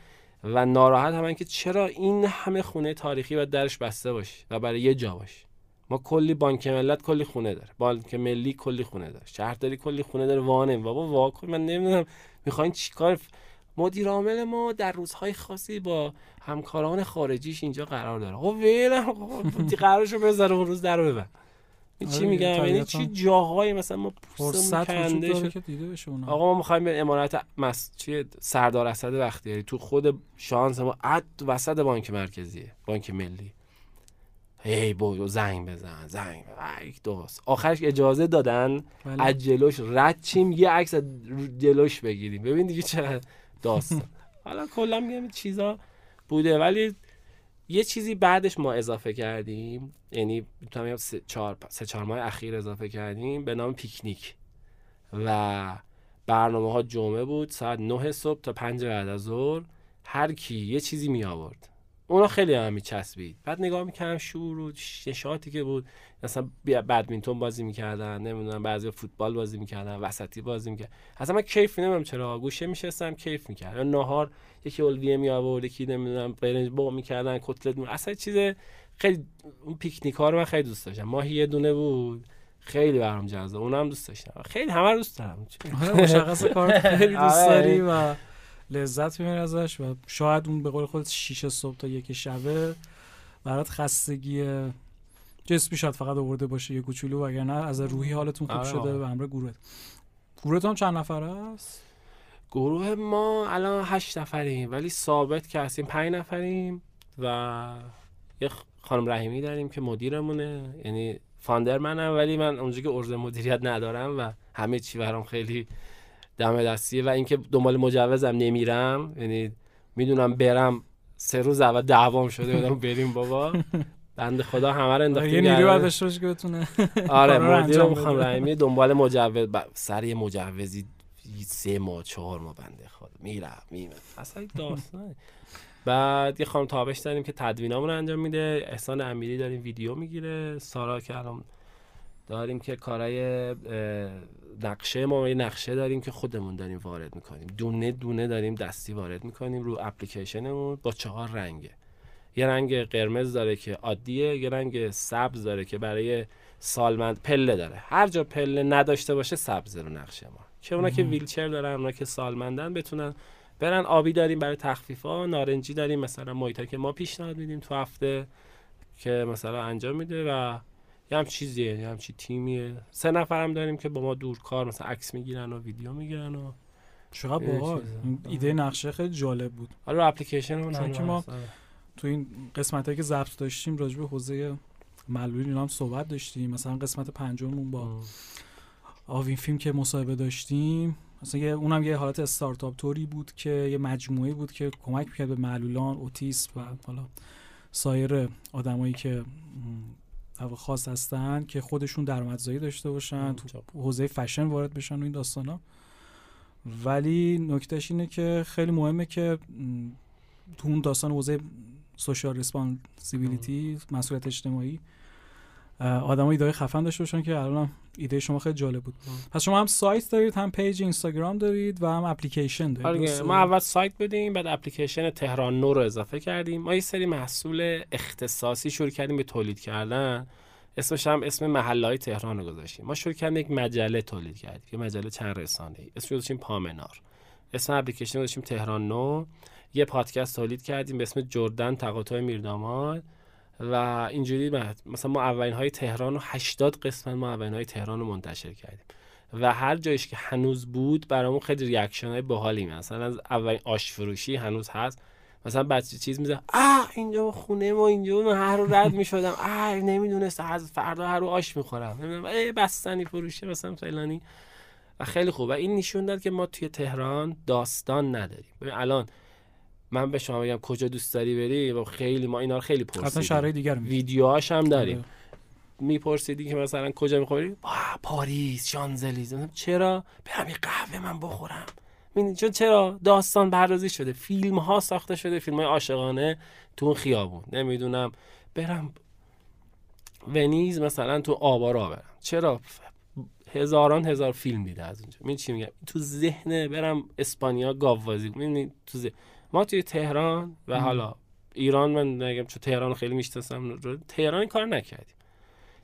و ناراحت هم که چرا این همه خونه تاریخی و درش بسته باشه و برای یه جا باشه. ما کلی بانک ملت کلی خونه داره، بانک ملی کلی خونه داره، شهرداری کلی خونه داره. وانم بابا واقعا من نمیدونم میخواین چیکار. مدیر عامل ما در روزهای خاصی با همکاران خارجیش اینجا قرار داره. خب ویلم قرارشو بذاره اون روز درو ببند. چی میگم؟ یعنی چی جاهای مثلا ما پوستمون کنده شده که دیده بشه اونا. آقا ما میخوایم به امارت چی سردار اسد بختیاری تو خود شانس ما عد وسط بانک مرکزیه، بانک ملی. هی بو زنگ بزن زنگ یک دوست آخرش اجازه دادن از جلوش رد چیم یه عکس جلوش بگیریم. ببین دیگه چه داستان. حالا کلا میگم چیزا بوده، ولی یه چیزی بعدش ما اضافه کردیم، یعنی میتونم 3-4 ماه اخیر اضافه کردیم به نام پیکنیک و برنامه ها جمعه بود ساعت 9 صبح تا 5 بعد از ظهر، هر کی یه چیزی می آورد اونا خیلی هم میچسبید. بعد نگاه میکردم شور و نشاطی که بود، مثلا بدمینتون بازی میکردن، نمیدونم بعضی فوتبال بازی میکردن، وسطی بازی میکردن، اصلا من کیف نمیدونم چرا گوشه میشستم کیف میکردم. ناهار یکی اولویه می آورد، یکی نمیدونم برنج با میکردن، کتلت اصلا چیز خیلی، اون پیکنیک ها رو من خیلی دوست داشتم. ماهی یه دونه بود خیلی برام جذاب، اونم دوست داشتم، خیلی همه دوست دارم، مشخص کارت خیلی دوست داری و لذت می‌بری ازش و شاید اون به قول خودت 6 صبح تا 1 شب برات خستگی جسمی شاید فقط آورده باشه یه کوچولو، وگرنه از روحی حالتون خوب شده. و همراه گروهت هم چند نفره است؟ گروه ما الان 8 نفریم ولی ثابت که هستیم 5 نفریم و یه خانم رحیمی داریم که مدیرمونه، یعنی فاندر منم ولی من اونجوری که عرض مدیریت ندارم و همه چی برام خیلی دم دستیه و اینکه دنبال مجوزم نمیرم، یعنی میدونم برم 3 روز اول دعوام شده بودم بریم بابا بنده خدا همه رو انداختیم یه نیروی بعدش روش که بتونه آره مدیرم میخوام رحیمی دنبال مجوز سر یه مجوزی 3-4 ماه بنده خدا میرم اصلا داستانه. بعد یه خانم تابش داریم که تدوینامون رو انجام میده، احسان امیری داریم ویدیو میگیره، سارا که الان داریم که کارای نقشه، ما یه نقشه داریم که خودمون داریم وارد میکنیم، دونه دونه داریم دستی وارد میکنیم رو اپلیکیشنمون با 4 رنگه، یه رنگ قرمز داره که عادیه، یه رنگ سبز داره که برای سالمند پله داره، هر جا پله نداشته باشه سبز رو نقشه ما که اونا که ویلچر دارن، اونا که سالمندن بتونن برن، آبی داریم برای تخفیفا، نارنجی داریم مثلا محیطا که ما پیشنهاد میدیم تو هفته که مثلا انجام میده و یه هم چیزیه، یه هم چی تیمیه. 3 نفرم داریم که با ما دورکار مثلا عکس میگیرن و ویدیو میگیرن و چقدر باحال. ایده نقشه خیلی جالب بود. حالا اپلیکیشن اون که ما تو این قسمتایی که ضبط داشتیم راجع به حوزه معلولین اینا هم صحبت داشتیم، مثلا قسمت 5مون با آوین فیلم که مصاحبه داشتیم، مثلا اونم یه حالت استارتاپ توری بود که یه مجموعه بود که کمک می‌کرد به معلولان، اوتیسم و حالا سایر آدمایی که او خاص هستن که خودشون درآمدزایی داشته باشن، تو حوزه فشن وارد بشن و این داستانا. ولی نکتهش اینه که خیلی مهمه که تو اون داستان حوزه سوشال ریسپانسیبیلیتی، مسئولیت اجتماعی، آدمای ایده خفن داشته باشن که الانم ایده شما خیلی جالب بود. پس شما هم سایت دارید، هم پیج اینستاگرام دارید و هم اپلیکیشن دارید. ما اول سایت بدیم بعد اپلیکیشن تهران نو رو اضافه کردیم. ما یه سری محصول اختصاصی شروع کردیم به تولید کردن، اسمش هم اسم محله‌های تهران رو گذاشتیم. ما شروع کردیم یک مجله تولید کردیم، یه مجله چند رسانه‌ای، اسمش گذاشتیم پامنار. اسم اپلیکیشن گذاشتیم تهران نو. یه پادکست تولید کردیم به اسم جردن تقاطع میرداماد و اینجوری مثلا ما اولین های تهران رو 80 قسمت ما اولین های تهران رو منتشر کردیم و هر جایش که هنوز بود برامون خیلی ریاکشن های باحالی، مثلا از اولین آش فروشی هنوز هست، مثلا بچه چیز میزه اینجا خونه ما اینجا، من هر رو رد میشدم نمیدونست از فردا هر رو آش میخورم، نمیدونم بستنی فروشی مثلا فلانی و خیلی خوب. و این نشون داد که ما توی تهران داستان نداریم. ببین الان من به شما بگم کجا دوست داری بری و خیلی ما اینا رو خیلی پرسیدیم، شهرهای دیگر ویدیوهاش هم داریم، میپرسیدی که مثلا کجا میخوری؟ پاریس، شانزلیز. چرا؟ برم یه قهوه من بخورم. چون چرا؟ داستان پردازی شده، فیلم ها ساخته شده، فیلم های عاشقانه تو اون خیابون، نمیدونم برم ونیز مثلا تو آوارا برم، چرا؟ هزاران هزار فیلم دیده از اونجا. من چی میگم؟ تو ذهن برم اسپانیا گاوبازی. ببینید تو ذهن ما توی تهران و حالا ایران، من نگم چون تهران خیلی میشناسم، تهران این کار نکردیم.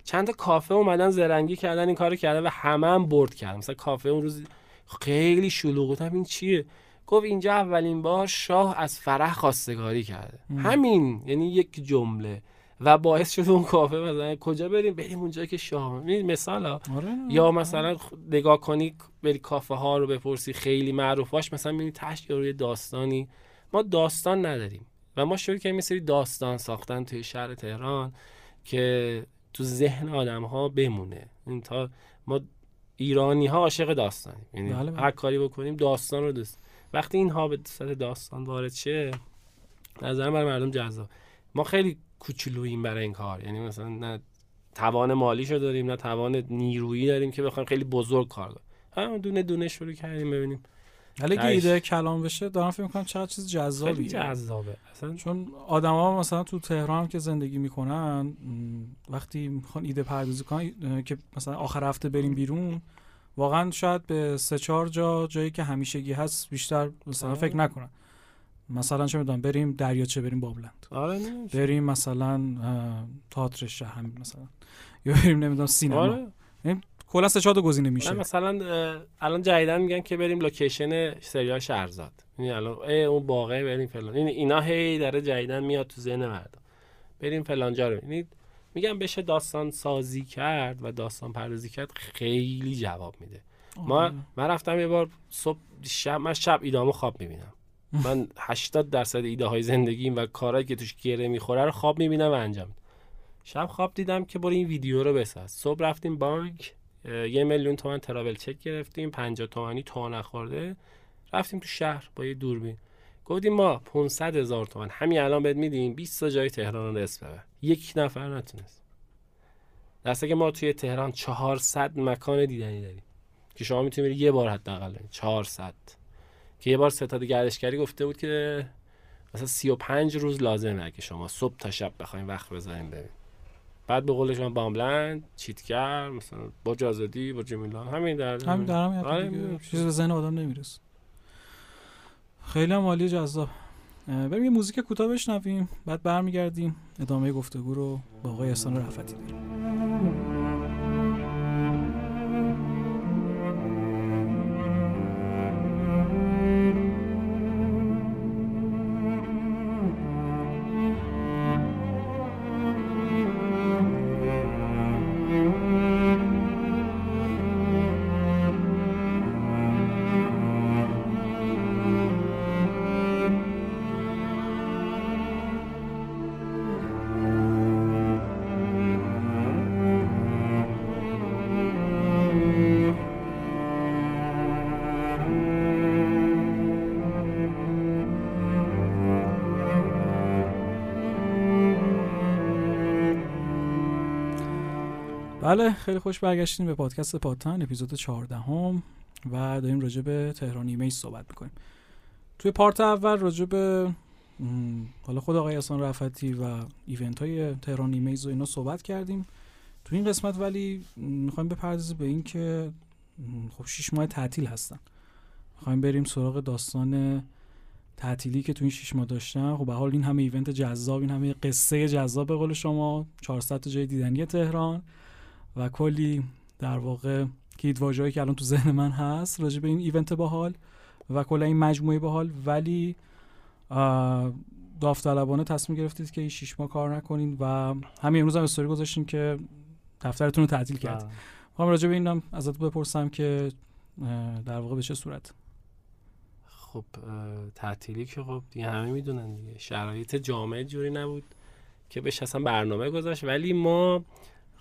چند تا کافه اومدن زرنگی کردن این کارو کردن و همه هم برد کردن. مثلا کافه اون روز خیلی شلوغ بود، این چیه؟ گفت اینجا اولین بار شاه از فرح خواستگاری کرده. همین، یعنی یک جمله و باعث شد اون کافه مثلا کجا بریم اونجا که شاه. ببین مثلا یا مثلا نگاه کنی بری کافه ها رو بپرسی خیلی معروفاش، مثلا ببین تاش روی داستانی، ما داستان نداریم و ما شروع کردیم یه سری داستان ساختن توی شهر تهران که تو ذهن آدم‌ها بمونه. این تا ما ایرانی‌ها عاشق داستانیم، یعنی هر کاری بکنیم داستان رو دوست. وقتی اینها به صورت داستان وارد شه نظرم برای مردم جذاب. ما خیلی کوچولوییم برای این کار، یعنی مثلا نه توان مالیشو داریم نه توان نیرویی داریم که بخوایم خیلی بزرگ کار کنیم. همون دونه دونه شروع کردیم ببینیم. حالا اگه ایده کلام بشه دارم فکر می‌کنم چقدر چیز جذابیه. خیلی جذابه. اصلا چون آدما مثلا تو تهران که زندگی میکنن وقتی میخوان ایده پردازی کنن که مثلا آخر هفته بریم بیرون، واقعا شاید به سه چهار جایی که همیشگی هست بیشتر مثلا فکر نکنن. مثلا چه میدونم بریم دریاچه، بریم بابلند، آره بریم مثلا تئاتر شهر، مثلا یا بریم نمیدونم سینما، آره کلا سه چهار تا گزینه میشه. مثلا الان جدیدن میگن که بریم لوکیشن سریال شهرزاد، یعنی الان اون باغه بریم فلان، این اینا هی داره جدیدن میاد تو ذهن مردم، بریم فلان جا رو. یعنی میگم بشه داستان سازی کرد و داستان پردازی کرد خیلی جواب میده. من رفتم یه بار صبح شب، من شب ایدامو خواب میبینم، من 80% ایده های زندگیم و کارهایی که توش گره میخوره رو خواب میبینم و انجام میدم. شب خواب دیدم که برو این ویدیو رو بساز. صبح رفتیم بانک 1,000,000 تومان ترابل چک گرفتیم، 50 تومانی تا نخورده. رفتیم تو شهر با یه دوربین، گفتیم ما 500,000 تومان همین الان بهت میدیم 20 تا جای تهران رو اسم ببر. یک نفر نتونست. درسته که ما توی تهران 400 مکان دیدنی داریم که شما میتونید برید یه بار حداقل. 400 که یه بار ستاد گردشگری گفته بود که مثلا 35 روز لازمه که شما صبح تا شب بخواید وقت بذارین ببین. بعد به قول شما باملند، چیتگر، مثلا با جازدی، با جمیلان، همین درام آره چیز به ذهن آدم نمیرسه. خیلی هم عالی، جذاب. بریم یه موزیک کوتاه بشنویم، بعد برمیگردیم ادامه گفتگو رو با آقای احسان رأفتی داریم. بله، خیلی خوش برگشتیم به پادکست پادتن، اپیزود 14 و داریم راجع به تهران ایمیجز صحبت میکنیم. توی پارت اول راجع به حالا خود آقای احسان رأفتی و ایونت های تهران ایمیجز و اینا صحبت کردیم. توی این قسمت ولی میخوایم بپردازیم به این که خب 6 ماه تعطیل هستن، میخوایم بریم سراغ داستان تعطیلی که تو این 6 ماه داشتن. خب به حال این همه ایونت جذاب، این همه قصه جذاب، به قول شما 400 تا جای دیدنی تهران و کلی در واقع کلیدواژه‌ای که الان تو ذهن من هست راجع به این ایونت باحال و کلا این مجموعه باحال، ولی داوطلبانه تصمیم گرفتید که این 6 ماه کار نکنین و همین امروز هم استوری گذاشتین که دفترتون رو تعطیل کردید. می‌خوام راجع به اینم ازت بپرسم که در واقع به چه صورت. خب تعطیلی که خب دیگه همه میدونن دیگه، شرایط جامعه جوری نبود که بهش اصلا برنامه گذاشت، ولی ما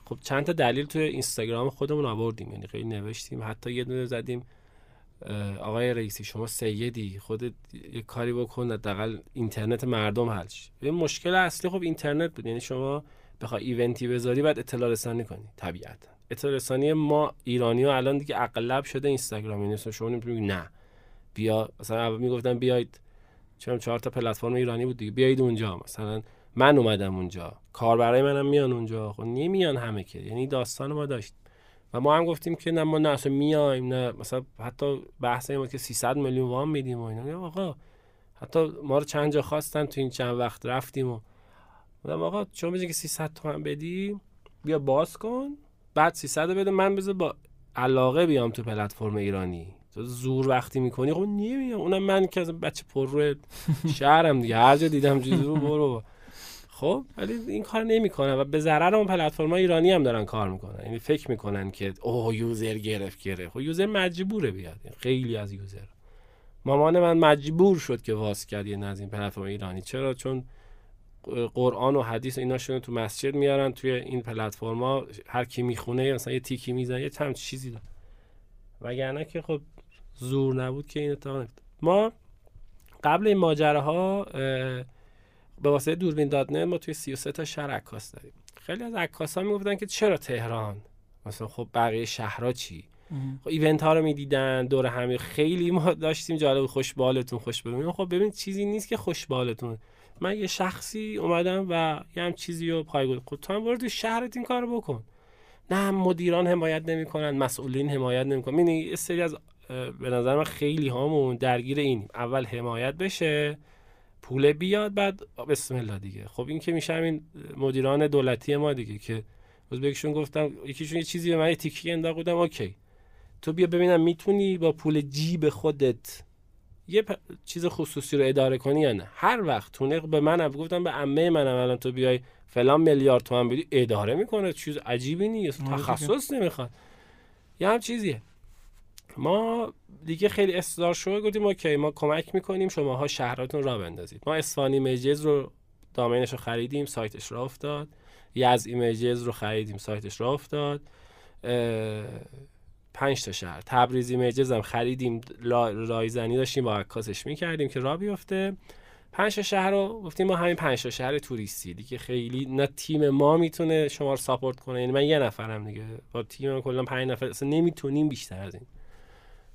خب چند تا دلیل توی اینستاگرام خودمون آوردیم، یعنی خیلی نوشتیم، حتی یه دونه زدیم آقای رئیسی شما سیدی، خودت یه کاری بکن حداقل اینترنت مردم حل شه. این مشکل اصلی خب اینترنت بود، یعنی شما بخوای ایونتی بذاری بعد اطلاع رسانی کنی، طبیعتا اطلاع رسانی ما ایرانی‌ها الان دیگه اغلب شده اینستاگرام، یعنی شما نمی‌تونی نه بیا مثلا میگفتن بیاید چون 4 تا پلتفرم ایرانی بود دیگه، بیاید اونجا مثلا من اومدم اونجا، کاربرای منم میان اونجا، خب نمیان همه که، یعنی داستان ما داشت و ما هم گفتیم که نه ما نه اصلا میایم، نه مثلا حتی بحث ما که 300 میلیون وام میدیم و اینا، آقا حتی ما رو چند جا خواستن تو این چند وقت رفتیم و گفتم آقا چون میگه که 300 تومن بدی بیا باز کن، بعد 300 بده من بذار با علاقه بیام تو پلتفرم ایرانی، تو زور وقتی میکنی خب نمیام. اونم من که بچه پررو شهرم دیگه، هر جا دیدم چیزو برو. خب ولی این کار نمیکنن و به ضرر اون پلتفرم‌های ایرانی هم دارن کار میکنن، یعنی فکر میکنن که اوه یوزر گرفت. خب یوزر مجبوره بیاد، خیلی از یوزر مامان من مجبور شد که واس کرد یه از این پلتفرم ایرانی. چرا؟ چون قرآن و حدیث و اینا شون تو مسجد میارن، توی این پلتفرما هر کی میخونه مثلا یه تیکی میزنه یه چم چیزی داره، وگرنه که خب زور نبود که این اتفاق. ما قبل این ماجراها به واسطه دوربین دات نت ما توی 33 تا شهر عکاس داریم. خیلی از عکاسا میگفتن که چرا تهران؟ مثلا خب بقیه شهرها چی؟ خب ایونت ها رو میدیدن، دور همی خیلی ما داشتیم جالب خوشبالتون خوشبالتون. خب ببین چیزی نیست که خوشبالتون. من یه شخصی اومدم و یه هم چیزی رو پایگذار کردم. خب تو هم برو تو شهرت این کارو بکن. نه مدیران حمایت نمیکنن، مسئولین حمایت نمیکنن. یعنی یه سری از به نظر من خیلی هامون درگیر اینیم. اول حمایت بشه، پول بیاد، بعد بسم الله دیگه. خب این که میشه همین مدیران دولتی ما دیگه که باز بهشون گفتم، یکیشون یه چیزی به من تیکی انداختم، اوکی تو بیا ببینم میتونی با پول جیب خودت یه چیز خصوصی رو اداره کنی یا نه. هر وقت تونق به منم گفتم، به عمه منم الان تو بیای فلان میلیارد تومن بدی اداره میکنه، چیز عجیبی نیست، تخصص نمیخواد، یه هم چیزیه. ما دیگه خیلی اصرار شد، گفتیم اوکی ما کمک میکنیم شماها شهراتون را بندازید. ما اصفهان ایمیجز رو دامینش رو خریدیم، سایتش را افتاد. یز ایمیجز رو خریدیم، سایتش را افتاد. 5 تا شهر تبریز ایمیجز هم خریدیم، رایزنی داشتیم با عکاسش میکردیم که را بیفته. 5 تا شهر رو گفتیم ما همین 5 تا شهر توریستی دیگه. خیلی نه تیم ما میتونه شما رو ساپورت کنه، یعنی من یه نفرم دیگه با تیم کلا 5 نفر اصلا نمیتونیم بیشتر از این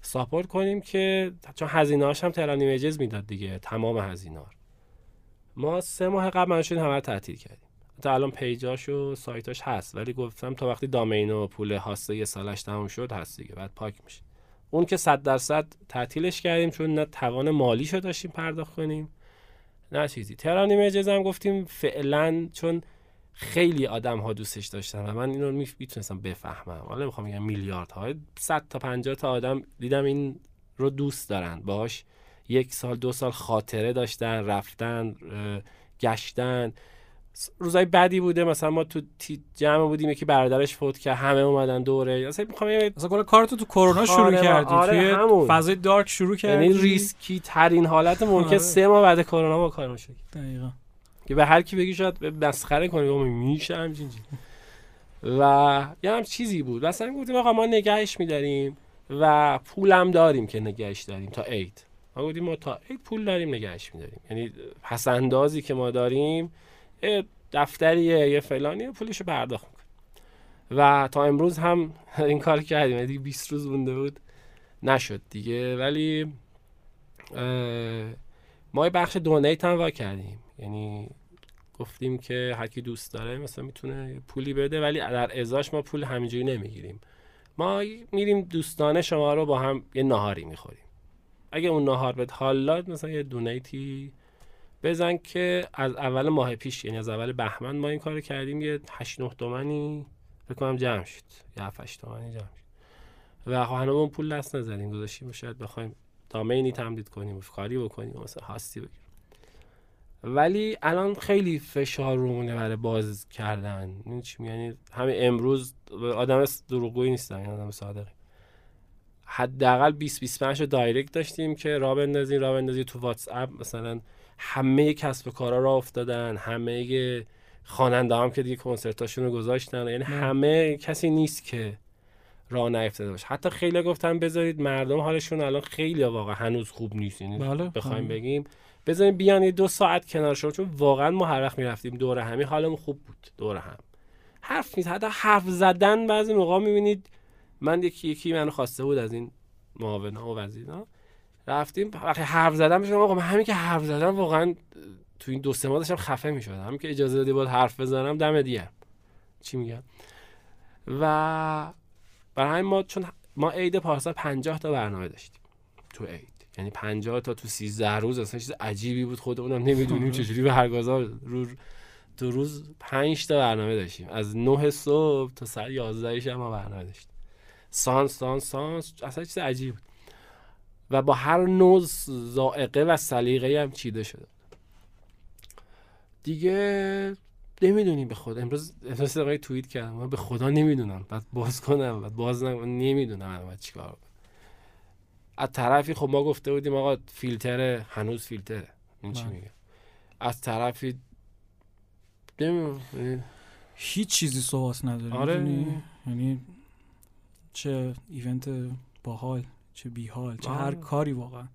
ساپورت کنیم، که چون هزینه‌هاش هم تهران ایمیجز میداد دیگه، تمام هزینه‌ها ما 3 ماه قبل منشون همه رو تعطیل کردیم. تا الان پیجاش و سایتاش هست، ولی گفتم تا وقتی دامین و پول هاسته یه سالش تموم شد هست دیگه، بعد پاک میشه. اون که 100% تعطیلش کردیم چون نه توان مالیش رو داشتیم پرداخت کنیم نه چیزی. تهران ایمیجز هم گفتیم فعلا چون خیلی آدم‌ها دوستش داشتن و من اینو میتونستم بفهمم. حالا میخوام بگم میلیاردها 100 تا 50 تا آدم دیدم این رو دوست دارن، باهاش 1 سال 2 سال خاطره داشتن، رفتن گشتن. روزای بدی بوده، مثلا ما تو جمع بودیم یکی برادرش فوت کرد، همه اومدن دوره. مثلا میخوام مثلا کلا کارتو تو کرونا شروع کردی، توی فضای دارک شروع کردی، یعنی ریسکی ترین حالت ممکن. 3 ماه بعد کرونا ما کارو شد دقیقاً که به هر کی بگی شاید مسخره کنه و میشه همین چیزی و یه هم چیزی بود. مثلا گفتیم آقا ما نگهش می‌داریم و پولم داریم که نگهش داریم تا عید. ما گفتیم ما تا عید پول داریم نگهش می‌داریم، یعنی پسندازی که ما داریم دفتریه یه فلانیه پولشو پرداخت میکنه و تا امروز هم این کار کردیم. دیگه 20 روز مونده بود نشد دیگه، ولی ما یه بخش دونیت هم وا کردیم، یعنی گفتیم که هر کی دوست داره مثلا میتونه پولی بده، ولی در ازاش ما پول همینجوری نمیگیریم. ما میریم دوستانه شما رو با هم یه ناهاری میخوریم، اگه اون ناهار بهت حال داد مثلا یه دونیتی بزن که از اول ماه پیش، یعنی از اول بهمن ما این کارو کردیم. یه 8-9 تومانی فکر کنم جمع شد، یه 7-8 تومانی جمع شد و هنوز اون پول دست نزدیم، گذاشتیم شاید بخوایم دامینی تمدید کنیم، کاری بکنیم، مثلا هاستی بگیریم. ولی الان خیلی فشار رومونه برای باز کردن. یعنی همین امروز آدم دروغگویی نیستم، یعنی آدم صادقه. حداقل 20-25 تا دایرکت داشتیم که را بندازین تو واتس اپ. مثلا همه کسب و کارا را افتادن، همه خواننده هم که دیگه کنسرتاشون رو گذاشتن، یعنی همه کسی نیست که راه نیفتاده باشه. حتی خیلی گفتن بذارید مردم حالشون الان خیلی واقعا هنوز خوب نیست، یعنی بخوایم بگیم بذاریم بیان یه 2 ساعت کنار شما، چون واقعا ما هر وقت میرفتیم دور همی حالمون خوب بود. دور هم حرف نیست، حتی حرف زدن بعضی موقع میبینید. من یکی منو خواسته بود از این معاونا و وزیرا، رفتیم وقتی حرف زدن میشد آقا من همین که حرف زدم واقعا تو این 2-3 ماه داشتم خفه میشدم، همین که اجازه دادی بود حرف بزنم دم دیگه چی میگم. و برای ما چون ما عید پارسال 50 تا برنامه داشتیم تو عید، یعنی 50 تا تو 13 روز اصلا چیز عجیبی بود، خودمونم نمیدونیم چجوری به هر گازا تو روز 5 تا برنامه داشتیم، از 9 صبح تا ساعت 11 شب ما برنامه داشتیم. سانس اصلا چیز عجیب بود و با هر نوع ذائقه و سلیقه هم چیده شده دیگه. نمیدونیم به خود امروز دقیقی توییت کردم من به خدا نمیدونم بعد باز کنم بعد باز نمیدونم بعد چیکار. از طرفی خب ما گفته بودیم آقا فیلتره، هنوز فیلتره، این چی میگه. از طرفی هیچ چیزی سواس نداره. آره یعنی چه ایونت باحال چه بیحال چه هر کاری واقعا.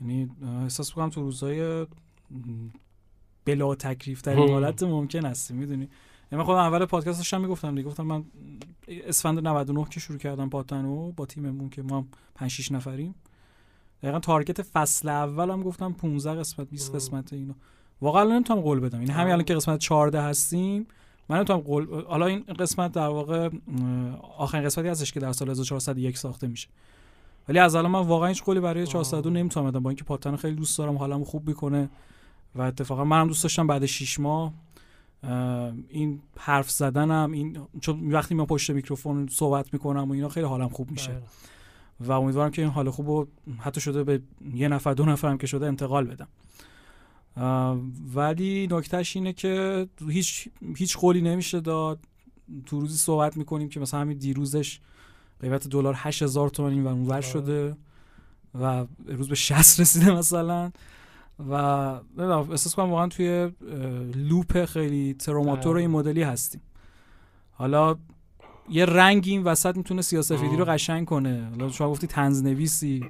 یعنی احساس می‌کنم تو روزهای بلا تکلیفترین حالت ممکن هستی، میدونی. من خودم اول پادکست داشتم میگفتم دیگه، گفتم من اسفند 99 که شروع کردم پادتنو با تیممون که ما 5 6 نفریم، دقیقاً تارگت فصل اولم گفتم 15 قسمت 20 قسمت اینو واقعا نمیتونم قول بدم. این همین الان که قسمت 14 هستیم من نمیتونم قول، حالا این قسمت در واقع آخرین قسمتی هستش که در سال 1401 ساخته میشه، ولی از الان من واقعا هیچ قولی برای 402 نمیتونم بدم، با اینکه پادتنو خیلی دوست دارم، حالمو خوب میکنه و اتفاقا منم دوست داشتم بعد 6 ماه این حرف زدنم، این چون وقتی من پشت میکروفون صحبت میکنم و اینا خیلی حالم خوب میشه و امیدوارم که این حال خوبو حتی شده به یه نفر دو نفرم که شده انتقال بدم. ولی نکتهش اینه که هیچ قولی نمیشه داد. تو روزی صحبت میکنیم که مثلا همین دیروزش قیمت دلار 8000 تومان این ورانور شده و امروز به 60 رسیده مثلا، و احساس کنم واقعا توی لوپ خیلی تروماتور این مدلی هستیم. حالا یه رنگی این وسط میتونه سیاه‌سفیدی رو قشنگ کنه. حالا شما گفتی طنزنویسی،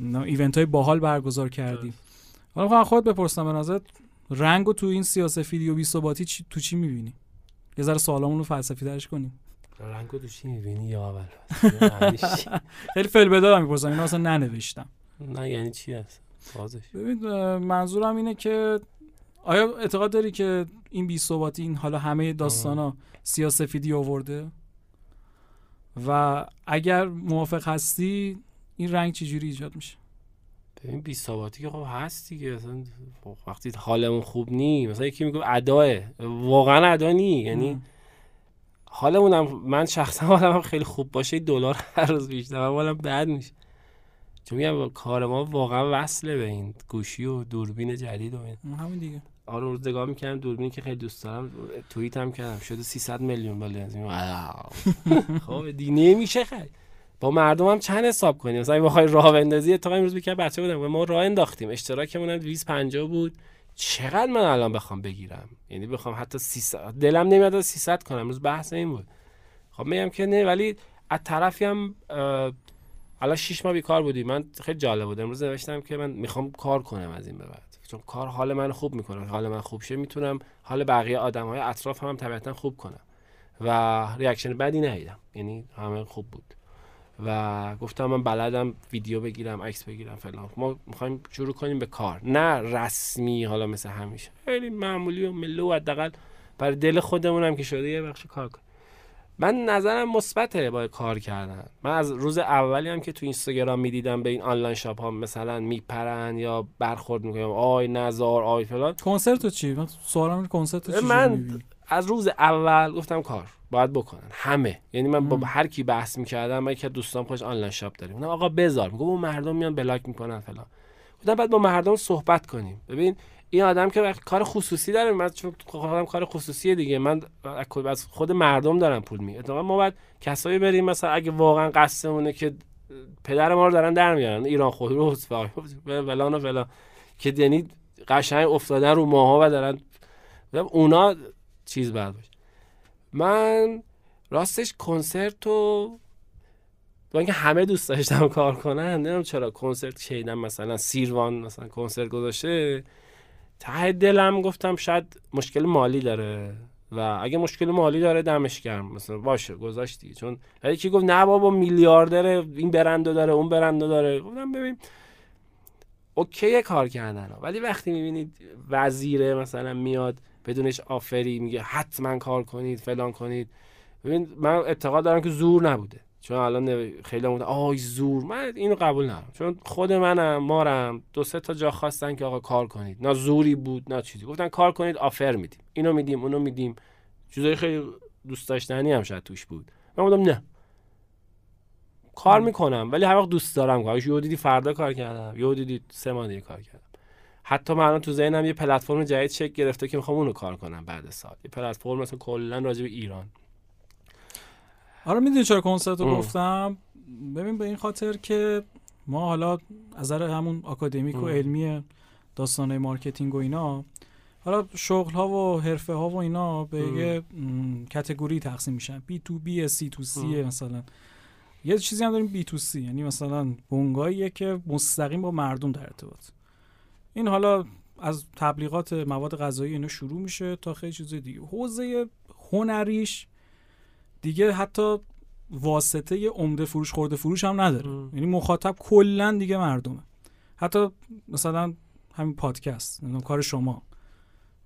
ایونت های باحال برگزار کردیم. حالا میخوام خودت بپرسم، به نظرت رنگ رو تو این سیاه‌سفیدی و بی‌ثباتی تو چی میبینی؟ یه ذره سوالامون رو فلسفی‌ترش کنیم. رنگ رو تو چی میبینی یا اول؟ خیلی فیلبدارم میپرسم، اینا اصلا ننوشتم. نه یعنی چی هست؟ ببین منظورم اینه که آیا اعتقاد داری که این بی‌ثباتی، این حالا همه داستانا سیاه‌سفیدی آورده؟ و اگر موافق هستی این رنگ چجوری ایجاد میشه؟ ببین بی‌ثباتی که خب هست دیگه، مثلا وقتی حالمون خوب نی، مثلا یکی میگه اداه، واقعا ادا نی، یعنی حالمونم، من شخصا حالم خیلی خوب باشه دلار هر روز بیشتر، حالم بد میشه. چون میگم کار ما واقعا وصله به این گوشی و دوربین جدید و این همون دیگه. آره روز نگاه می‌کردم دوربینی که خیلی دوست دارم، توییت هم کردم شده 300 میلیون بالانس. خب دیگه نمیشه خرید. با مردمم چند حساب کنیم، مثلا بخوای راه بندازی. تا امروز میگم بچه بودم ما راه انداختیم، اشتراکمون هم 250 بود. چقدر من الان بخوام بگیرم، یعنی بخوام حتی 300 دلم نمیاد 300 کنم، امروز بحث این بود. خب میگم که نه، ولی از طرفی هم حالا 6 ماه بیکار بودی. من خیلی جالب بود امروز نوشتم که من میخوام کار کنم از این به بعد، چون کار حال من خوب میکنه. حال من خوب شه میتونم حال بقیه آدمهای اطراف هم طبیعتا خوب کنم و ریاکشن بدی ندیدم، یعنی همه خوب بود و گفتم من بلدم ویدیو بگیرم، عکس بگیرم فلان. ما میخوایم شروع کنیم به کار، نه رسمی حالا مثل همیشه، خیلی معمولی و ملو و حداقل برای دل خودمونم که شده یه بخش کار کنیم. من نظرم مثبته با کار کردن. من از روز اولی هم که تو اینستاگرام میدیدم به این آنلاین شاپ ها مثلا میپرن یا برخورد میکنن، آی نزار آی فلان. کنسرتو چی؟ من سوالم کنسرتو چی؟ من از روز اول گفتم کار باید بکنن همه، یعنی من با هر کی بحث میکردم، من که دوستام خوش آنلاین شاپ داریم، من آقا بذار، میگم اون مردم میان بلاک میکنن فلان. گفتم بعد با مردم صحبت کنیم. ببین این آدم که کار خصوصی داره، من چون خودم کار خصوصیه دیگه، من از خود مردم دارم پول میگیرم. اتفاقا ما باید کسایی بریم، مثلا اگه واقعا قصدمونه که پدر ما رو دارن در میارن، ایران خودروس فلان و فلان، که یعنی قشنگ افتادن رو ماها و دارن اونا چیز بعد باشه. من راستش کنسرت رو با اینکه همه دوست داشتم کار کنن، نمیدونم چرا کنسرت شیدم مثلا سیروان مثلا کنسرت گذاشته، ته دلم گفتم شاید مشکل مالی داره و اگه مشکل مالی داره دمش گرم، مثلا باشه گذاشتی. چون یکی گفت نه بابا میلیاردره، این برندو داره اون برندو داره. گفتم ببین اوکی کار کردن، ولی وقتی میبینید وزیره مثلا میاد بدونش آفری میگه حتما کار کنید فلان کنید، ببین من اعتقاد دارم که زور نبوده. چون الان خیلی مونده آی زور، من اینو قبول ندارم. چون خود منم مارم دو سه تا جا خواستن که آقا کار کنید، نه زوری بود نه چیزی، گفتن کار کنید آفر میدیم، اینو میدیم اونو میدیم، چیزای خیلی دوست داشتنی هم شاید توش بود. من گفتم نه کار میکنم، ولی هر وقت دوست دارم کارش. یهو دیدی فردا کار کردم، یهو دیدی سه ماه دیگه کار کردم. حتی من الان تو ذهنم یه پلتفرم جدید شکل گرفته که میخوام اونو کار کنم بعد سال، یه پلتفرم مثلا کلا راجع به ایران. حالا میدونی چرا کنسرت رو گفتم؟ ببین به این خاطر که ما حالا از نظر همون آکادمیک و علمی داستانه مارکتینگ و اینا، حالا شغل ها و حرفه ها و اینا به یه کتگوری تقسیم میشن، بی تو بی، سی تو سی. مثلا یه چیزی هم داریم بی تو سی، یعنی مثلا بونگاییه که مستقیم با مردم در ارتباط. این حالا از تبلیغات مواد غذایی اینا شروع میشه تا خیلی چیز دیگه. حوزه هنریش دیگه حتی واسطه عمده فروش خورده فروش هم نداره، یعنی مخاطب کلا دیگه مردمه. حتی مثلا همین پادکست، نمیدونم کار شما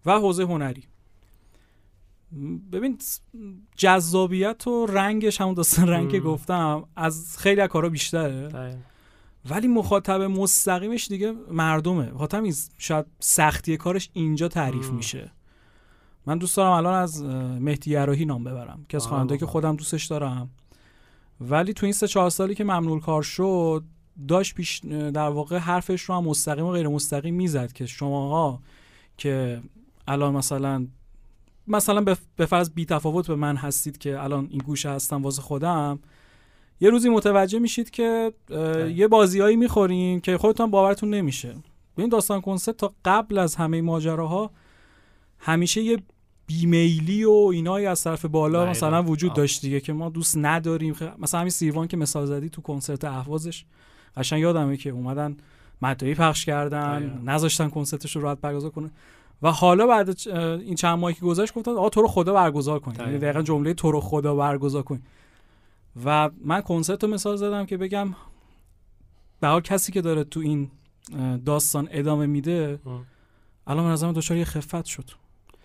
و حوزه هنری، ببین جذابیت و رنگش همون داستان رنگ گفتم از خیلی از کارا بیشتره داید. ولی مخاطب مستقیمش دیگه مردمه. مخاطب شاید سختی کارش اینجا تعریف میشه. من دوست دارم الان از مهدی یراحی نام ببرم که از خواننده که خودم دوستش دارم، ولی تو این 3-4 سالی که ممنوع کار شد داشت پیش در واقع حرفش رو هم مستقیم و غیر مستقیم میزد که شماها که الان مثلا به فرض بی تفاوت به من هستید که الان این گوشه هستم واسه خودم، یه روزی متوجه میشید که یه بازیایی میخورین که خودتون باورتون نمیشه. ببین داستان کنسرت تا قبل از همه ماجراها همیشه یه بیمیلی و اینایی از طرف بالا مثلا وجود داشت دیگه که ما دوست نداریم. مثلا همین سیروان که مثال زدی تو کنسرت اهوازش قشنگ یادمه که اومدن مدعی پخش کردن، نذاشتن کنسرتش رو راحت برگزار کنه و حالا بعد این چند ماهی که گذشت گفتن آقا تو رو خدا برگزار کن. یعنی دقیقاً جمله تو رو خدا برگزار کن. و من کنسرت رو مثال زدم که بگم به هر کسی که داره تو این داستان ادامه میده الان نظام دچار یه خفت شد.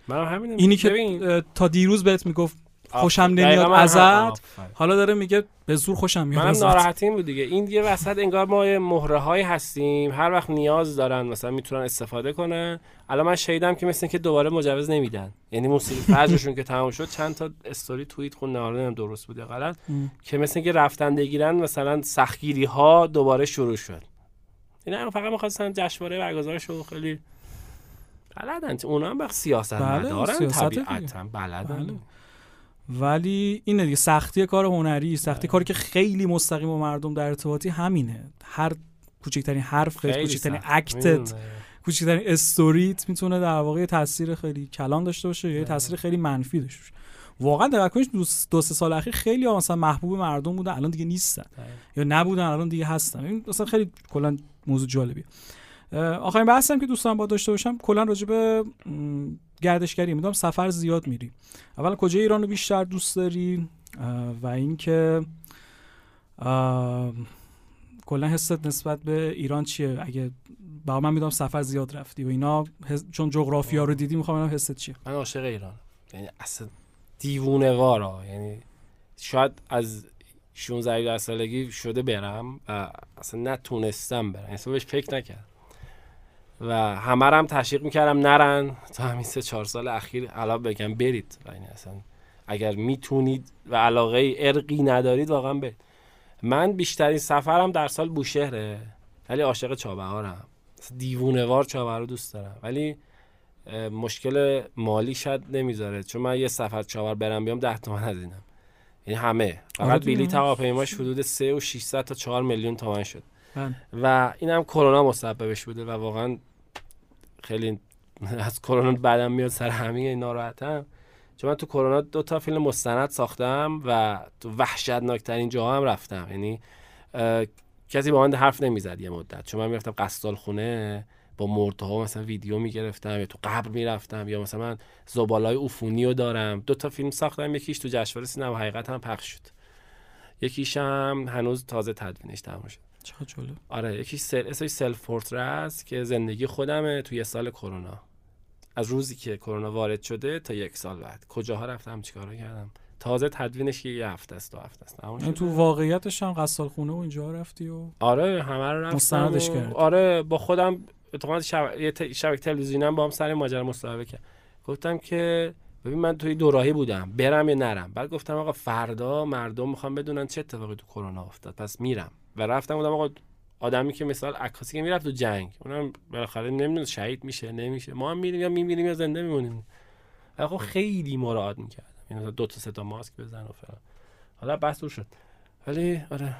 من همین اینی که تا دیروز بهت میگفت خوشم نمیاد ازت، حالا داره میگه به زور خوشم میاد ازت. من ناراحتیم بود دیگه. این دیگه وسط انگار ما مهره های هستیم، هر وقت نیاز دارن مثلا میتونن استفاده کنن. الان من شنیدم که مثلا که دوباره مجوز نمیدن، یعنی موسیقی فجرشون که تمام شد چند تا استوری توییت خون ناردم درست بود یا غلط که مثلا که رفتن دیگرن مثلا سختگیری ها دوباره شروع شد. اینا فقط می‌خواستن جشنواره برگزار شه. خیلی بلدن، اونا هم بخ سیاست مدارن طبیعتاً بلدن. ولی این دیگه سختی کار هنری، سختی کاری که خیلی مستقیم با مردم در ارتباطی همینه. هر کوچکترین حرفت، کوچکترین اکتت، کوچکترین استوریت میتونه در واقع تاثیر خیلی کلان داشته باشه یا تاثیر خیلی منفی داشته باشه. واقعا در واقع 2-3 سال اخیر خیلی مثلا محبوب مردم بودن، الان دیگه نیستن یا نبودن، الان دیگه هستن. این مثلا خیلی کلا موضوع جالبیه. آخرین بحثم که دوستان با داشته باشم کلا راجع به گردشگری. میدونم سفر زیاد میری، اولا کجای ایران رو بیشتر دوست داری و اینکه کلا حست نسبت به ایران چیه؟ اگه با من میدونم سفر زیاد رفتی و اینا، چون جغرافیا رو دیدی، میخوام ببینم حست چیه. من عاشق ایران، یعنی اصلا دیوونه‌وارا، یعنی شاید از 16 سالگی شده برم و اصلا نتونستم برم، اصلا بهش فکر نکردم و همه رو هم تشویق میکردم نرن. تا همین 3-4 سال اخیر الان بگم برید و این اصلا اگر میتونید و علاقه ارقی ندارید واقعا برید. من بیشترین سفرم در سال بوشهره، ولی عاشق چابهارم، دیوونه‌وار چابهار رو دوست دارم، ولی مشکل مالی شاید نمیذاره چون من یه سفر چابهار برم بیام 10 تومن هزینم، یعنی همه فقط بلیط هواپیماش حدود 3.6 تا 4 میلیون تومان شد و این هم کرونا مسببش بوده و واقعا خیلی از کرونا بعدم میاد سر همین ناراحتم، چون من تو کرونا 2 تا فیلم مستند ساختم و تو وحشتناکترین جاها هم رفتم. یعنی کسی با من حرف نمیزد یه مدت، چون من میرفتم قصدالخونه با مردها مثلا ویدیو میگرفتم یا تو قبر میرفتم یا مثلا من زباله‌های عفونی رو دارم. 2 تا فیلم ساختم، یکیش تو جشنواره سینما حقیقتا پخش شد، یکیش هم هنوز تازه تدوینش تموم شد. چقدر جالب. آره، یکیش سلف پورتره است که زندگی خودمه توی سال کرونا، از روزی که کرونا وارد شده تا 1 سال بعد کجاها رفتم، چیکارا کردم. تازه تدوینش که 1 هفته است 2 هفته است. اون تو واقعیتش هم قصالخونه و اینجا رفتی و آره همه رو مستندش کردم. آره با خودم اتفاقا شبکه تلویزیونم با هم سر ماجرا مصاحبه کردم، گفتم که ببین من توی دوراهی بودم برم یا نرم، بعد گفتم آقا فردا مردم میخوام بدونن چه اتفاقی تو کرونا افتاد پس میرم. و رفتم بودم آقا آدمی که مثال عکاسی که میرفت تو جنگ، اونم بالاخره نمیدونه شهید میشه نمیشه، ما هم میریم یا میمیریم یا زنده میمونیم. آقا خیلی مراعات میکردم، یعنی 2 تا 3 تا ماسک بزن و فلان. حالا بس دور شد، ولی آره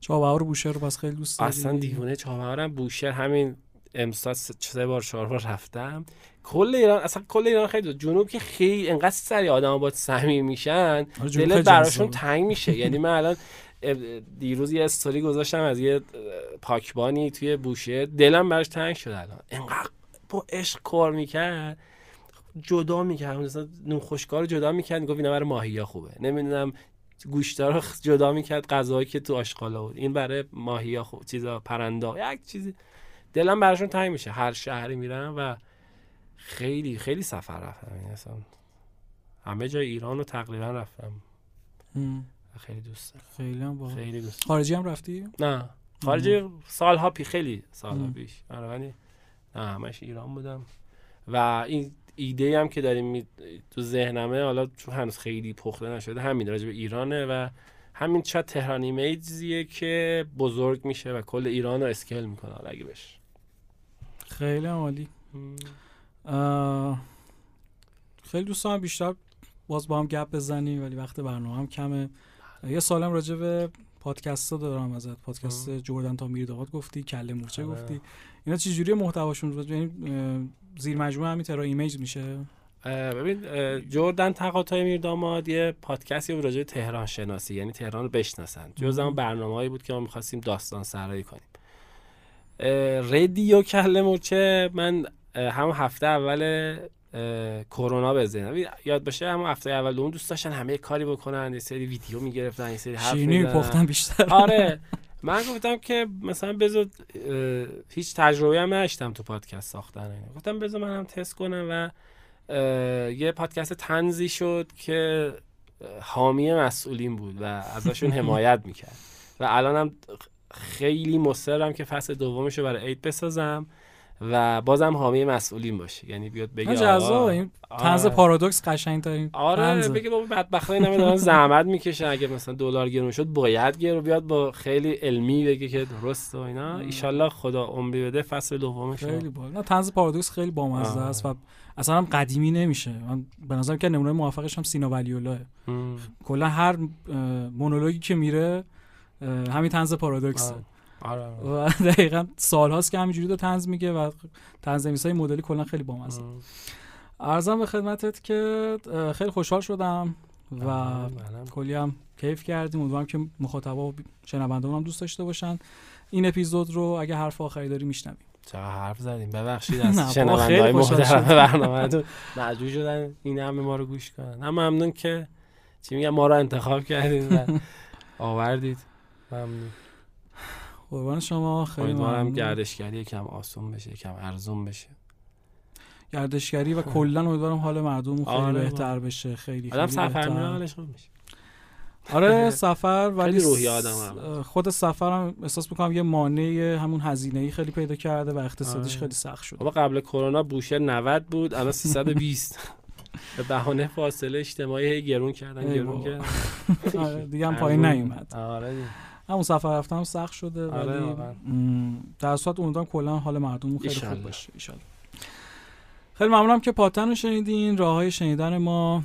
چابهار بوشهر رو بس خیلی دوست دارم. اصلا دیوونه چابهارم. بوشهر همین امسال 3-4 بار رفتم. کل ایران، اصلا کل ایران خیلی جنوب که خیلی انقدر سری آدما با صمیم میشن دل براشون تنگ میشه. یعنی من الان دیروز یه استوری گذاشتم از یه پاکبانی توی بوشهر، دلم براش تنگ شد. الان انقدر با عشق کار میکرد جدا میکرد، مثلا نون خشکا رو جدا میکرد، میگفت اینا برای ماهیا خوبه، نمیدونم گوشتا رو جدا میکرد، غذایی که تو آشغالا بود این برای ماهیا خوب، چیزا پرندا، یک چیزی دلم براشون تنگ میشه. هر شهری میرم و خیلی خیلی سفر رفتم، مثلا همه جای ایران رو تقریبا رفتم. خیلی دوست دارم. خیلی دوست دارم. خارجی هم رفتی؟ نه. خارجی سالها پیش، خیلی سالها پیش. نه همش ایران بودم. و این ایده هم که داریم تو ذهنمه، حالا چون هنوز خیلی پخته نشده، همین راجع به ایرانه و همین چت تهران ایمیجزیه که بزرگ میشه و کل ایران رو اسکیل میکنه حالا اگه بشه. خیلی عالی. خیلی دوست دارم بیشتر باز با هم گپ بزنیم ولی وقت برنامه هم کمه. یه سالم راجع به پادکست دارم ازت. پادکست جردن تا میرداماد گفتی، کله مورچه گفتی، اینا چه جوری محتواشون؟ یعنی زیر مجموعه همین تهران ایمیجز میشه. ببین جردن تقاطع میرداماد یه پادکستی بود راجع به تهران شناسی، یعنی تهران رو بشناسن. جزء اون برنامه‌ای بود که ما می‌خواستیم داستان سرایی کنیم. رادیو کله مورچه من هم هفته اول کرونا به ذهن یاد باشه، هم هفته اول اون دوست داشتن همه کاری بکنن، یه سری ویدیو میگرفتن، یه سری حرف می‌زدن، پختن بیشتر. آره من گفتم که مثلا بذار، هیچ تجربه‌ای هم نداشتم تو پادکست ساختن، گفتم بذار منم تست کنم و یه پادکست طنزی شد که حامی مسئولین بود و ازشون حمایت میکرد و الانم خیلی مصرم که فصل دومشو برای عید بسازم و بازم حامی مسئولین باشه، یعنی بیاد بگه آقا این طنز پارادوکس قشنگ ترین. آره بگه بابا بدبختای اینا دارن زحمت میکشن، اگه مثلا دلار گرون شد باید گرون، بیاد با خیلی علمی بگه که درسته اینا. ان شاء الله خدا عمری بده فصل دومش. خیلی باحال. طنز پارادوکس خیلی بامزه است و اصلا هم قدیمی نمیشه. من به نظرم که نمونه موفقش هم سینا ولی‌الله. کلا هر مونولوگی که میره همین طنز پارادوکس. آره. و دقیقاً سال‌هاست که همینجوری دو طنز میگه و طنزنویسای مدلی کلا خیلی بامزه. عرضم به خدمتت که خیلی خوشحال شدم و کلی هم کیف کردیم. امیدوارم که مخاطبا و شنونده‌مون هم دوست داشته باشن این اپیزود رو. اگه حرف آخری داری میشنویم. چرا حرف زدیم؟ ببخشید از شنونده‌های محترم برنامه‌تون. مجبور شدن این همه ما رو گوش کنن. هم ممنون که چی میگم ما رو انتخاب کردید و آوردید. ممنون. قربان شما. خیلی امیدوارم گردشگری یکم آسون بشه، یکم ارزون بشه گردشگری و کلا امیدوارم حال مردم خیلی بهتر بشه. خیلی آدم سفر میره حالش خوب میشه. آره سفر ولی روحی آدمم خود سفرم احساس می‌کنم یه مانع همون هزینه‌ای خیلی پیدا کرده و اقتصادش خیلی سخت شده. بابا قبل کرونا بوشه 90 بود، الان 320. به بهانه فاصله اجتماعی گرون کردن. آره دیگه هم پایین نیومد. آره همون سفر رفتم سخت شده ولی در صورت امیدوارم کلا حال مردم خیلی خوب باشه ان شاء الله. خیلی ممنونم که پادتن رو شنیدین. راههای شنیدن ما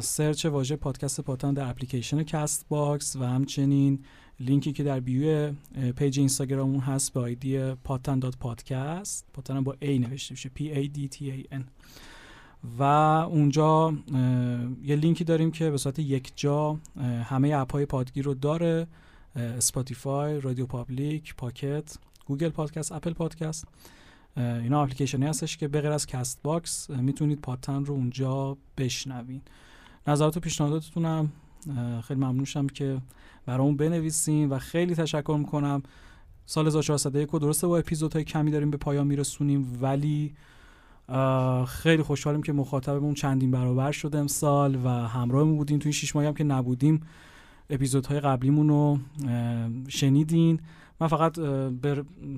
سرچ واژه پادکست پادتن در اپلیکیشن کست باکس و همچنین لینکی که در بیو پیج اینستاگراممون هست به آیدی پادتن.پادکست، پادتن با ای نوشته میشه PADTAN، و اونجا یه لینکی داریم که به صورت یکجا همه اپ‌های پادگیر رو داره، اسپاتیفای، رادیو پابلیک، پاکت، گوگل پادکست، اپل پادکست. اینا اپلیکیشنی هستش که بغیر از کست باکس میتونید پادتن رو اونجا بشنوین. نظرات و پیشنهاداتتون هم خیلی ممنونشم که برامون بنویسین و خیلی تشکر میکنم. سال 1401 درسته با اپیزودهای کمی داریم به پایان میرسونیم ولی خیلی خوشحالیم که مخاطبمون چندین برابر شد امسال و همراهمون بودین تو این 6 ماهی هم که نبودیم. اپیزودهای قبلیمون رو شنیدین. من فقط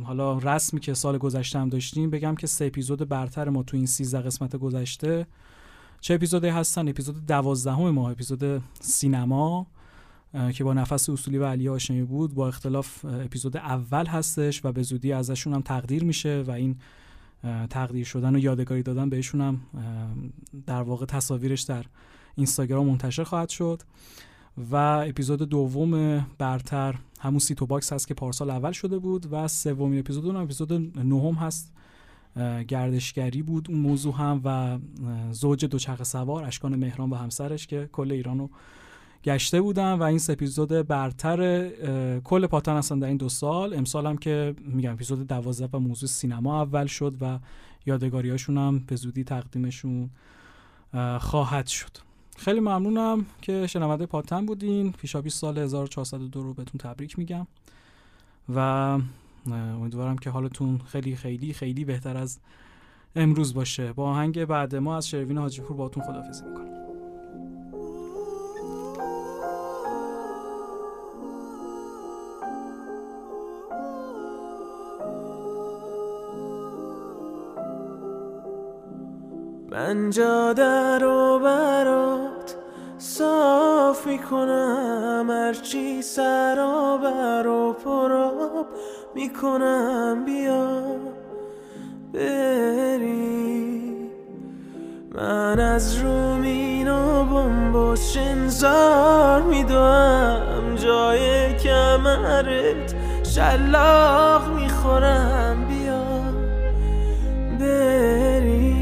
حالا رسمی که سال گذشته هم داشتیم بگم که 3 اپیزود برتر ما تو این 13 قسمت گذشته چه اپیزودی هستن. اپیزود 12 ما اپیزود سینما که با نفس اصولی و علی هاشمی بود با اختلاف اپیزود اول هستش و به زودی ازشون هم تقدیر میشه و این تقدیر شدن و یادگاری دادن بهشون هم در واقع تصاویرش در اینستاگرام منتشر خواهد شد. و اپیزود دوم برتر همون سیتو باکس هست که پارسال اول شده بود و سومین اپیزود اون اپیزود 9 هست، گردشگری بود اون موضوع هم و زوج دوچرخه سوار اشکان مهران و همسرش که کل ایرانو گشته بودن و این سه اپیزود برتر کل پادتن هستن در این 2 سال. امسال هم که میگم اپیزود 12 و موضوع سینما اول شد و یادگاریاشون هم به زودی تقدیمشون خواهد شد. خیلی ممنونم که شنونده پادتن بودین. پیشا 20 سال 1402 رو بهتون تبریک میگم و امیدوارم که حالتون خیلی خیلی خیلی بهتر از امروز باشه. با آهنگ بعد ما از شروین حاجی پور باهاتون خداحافظی میکنم. من جاده رو برات صاف میکنم، هرچی سرابر و پراب میکنم، بیا بریم. من از رومین و بمب و شنزار میدوم، جای کمرت شلاق میخورم، بیا بریم.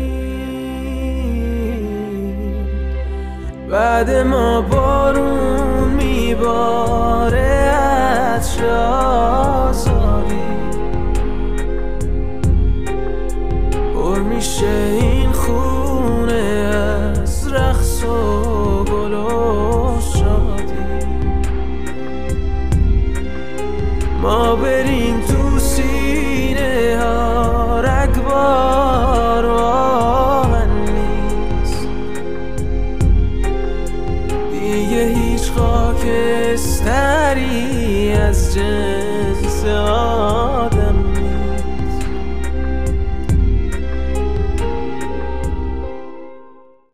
بعد ما بارون میباره از شازاری، میشه این خونه از رقص و گل و شادی. ما بریم تو سینه ها رگبار و آهن نیست، دیگه هیچ خاکستری از جنس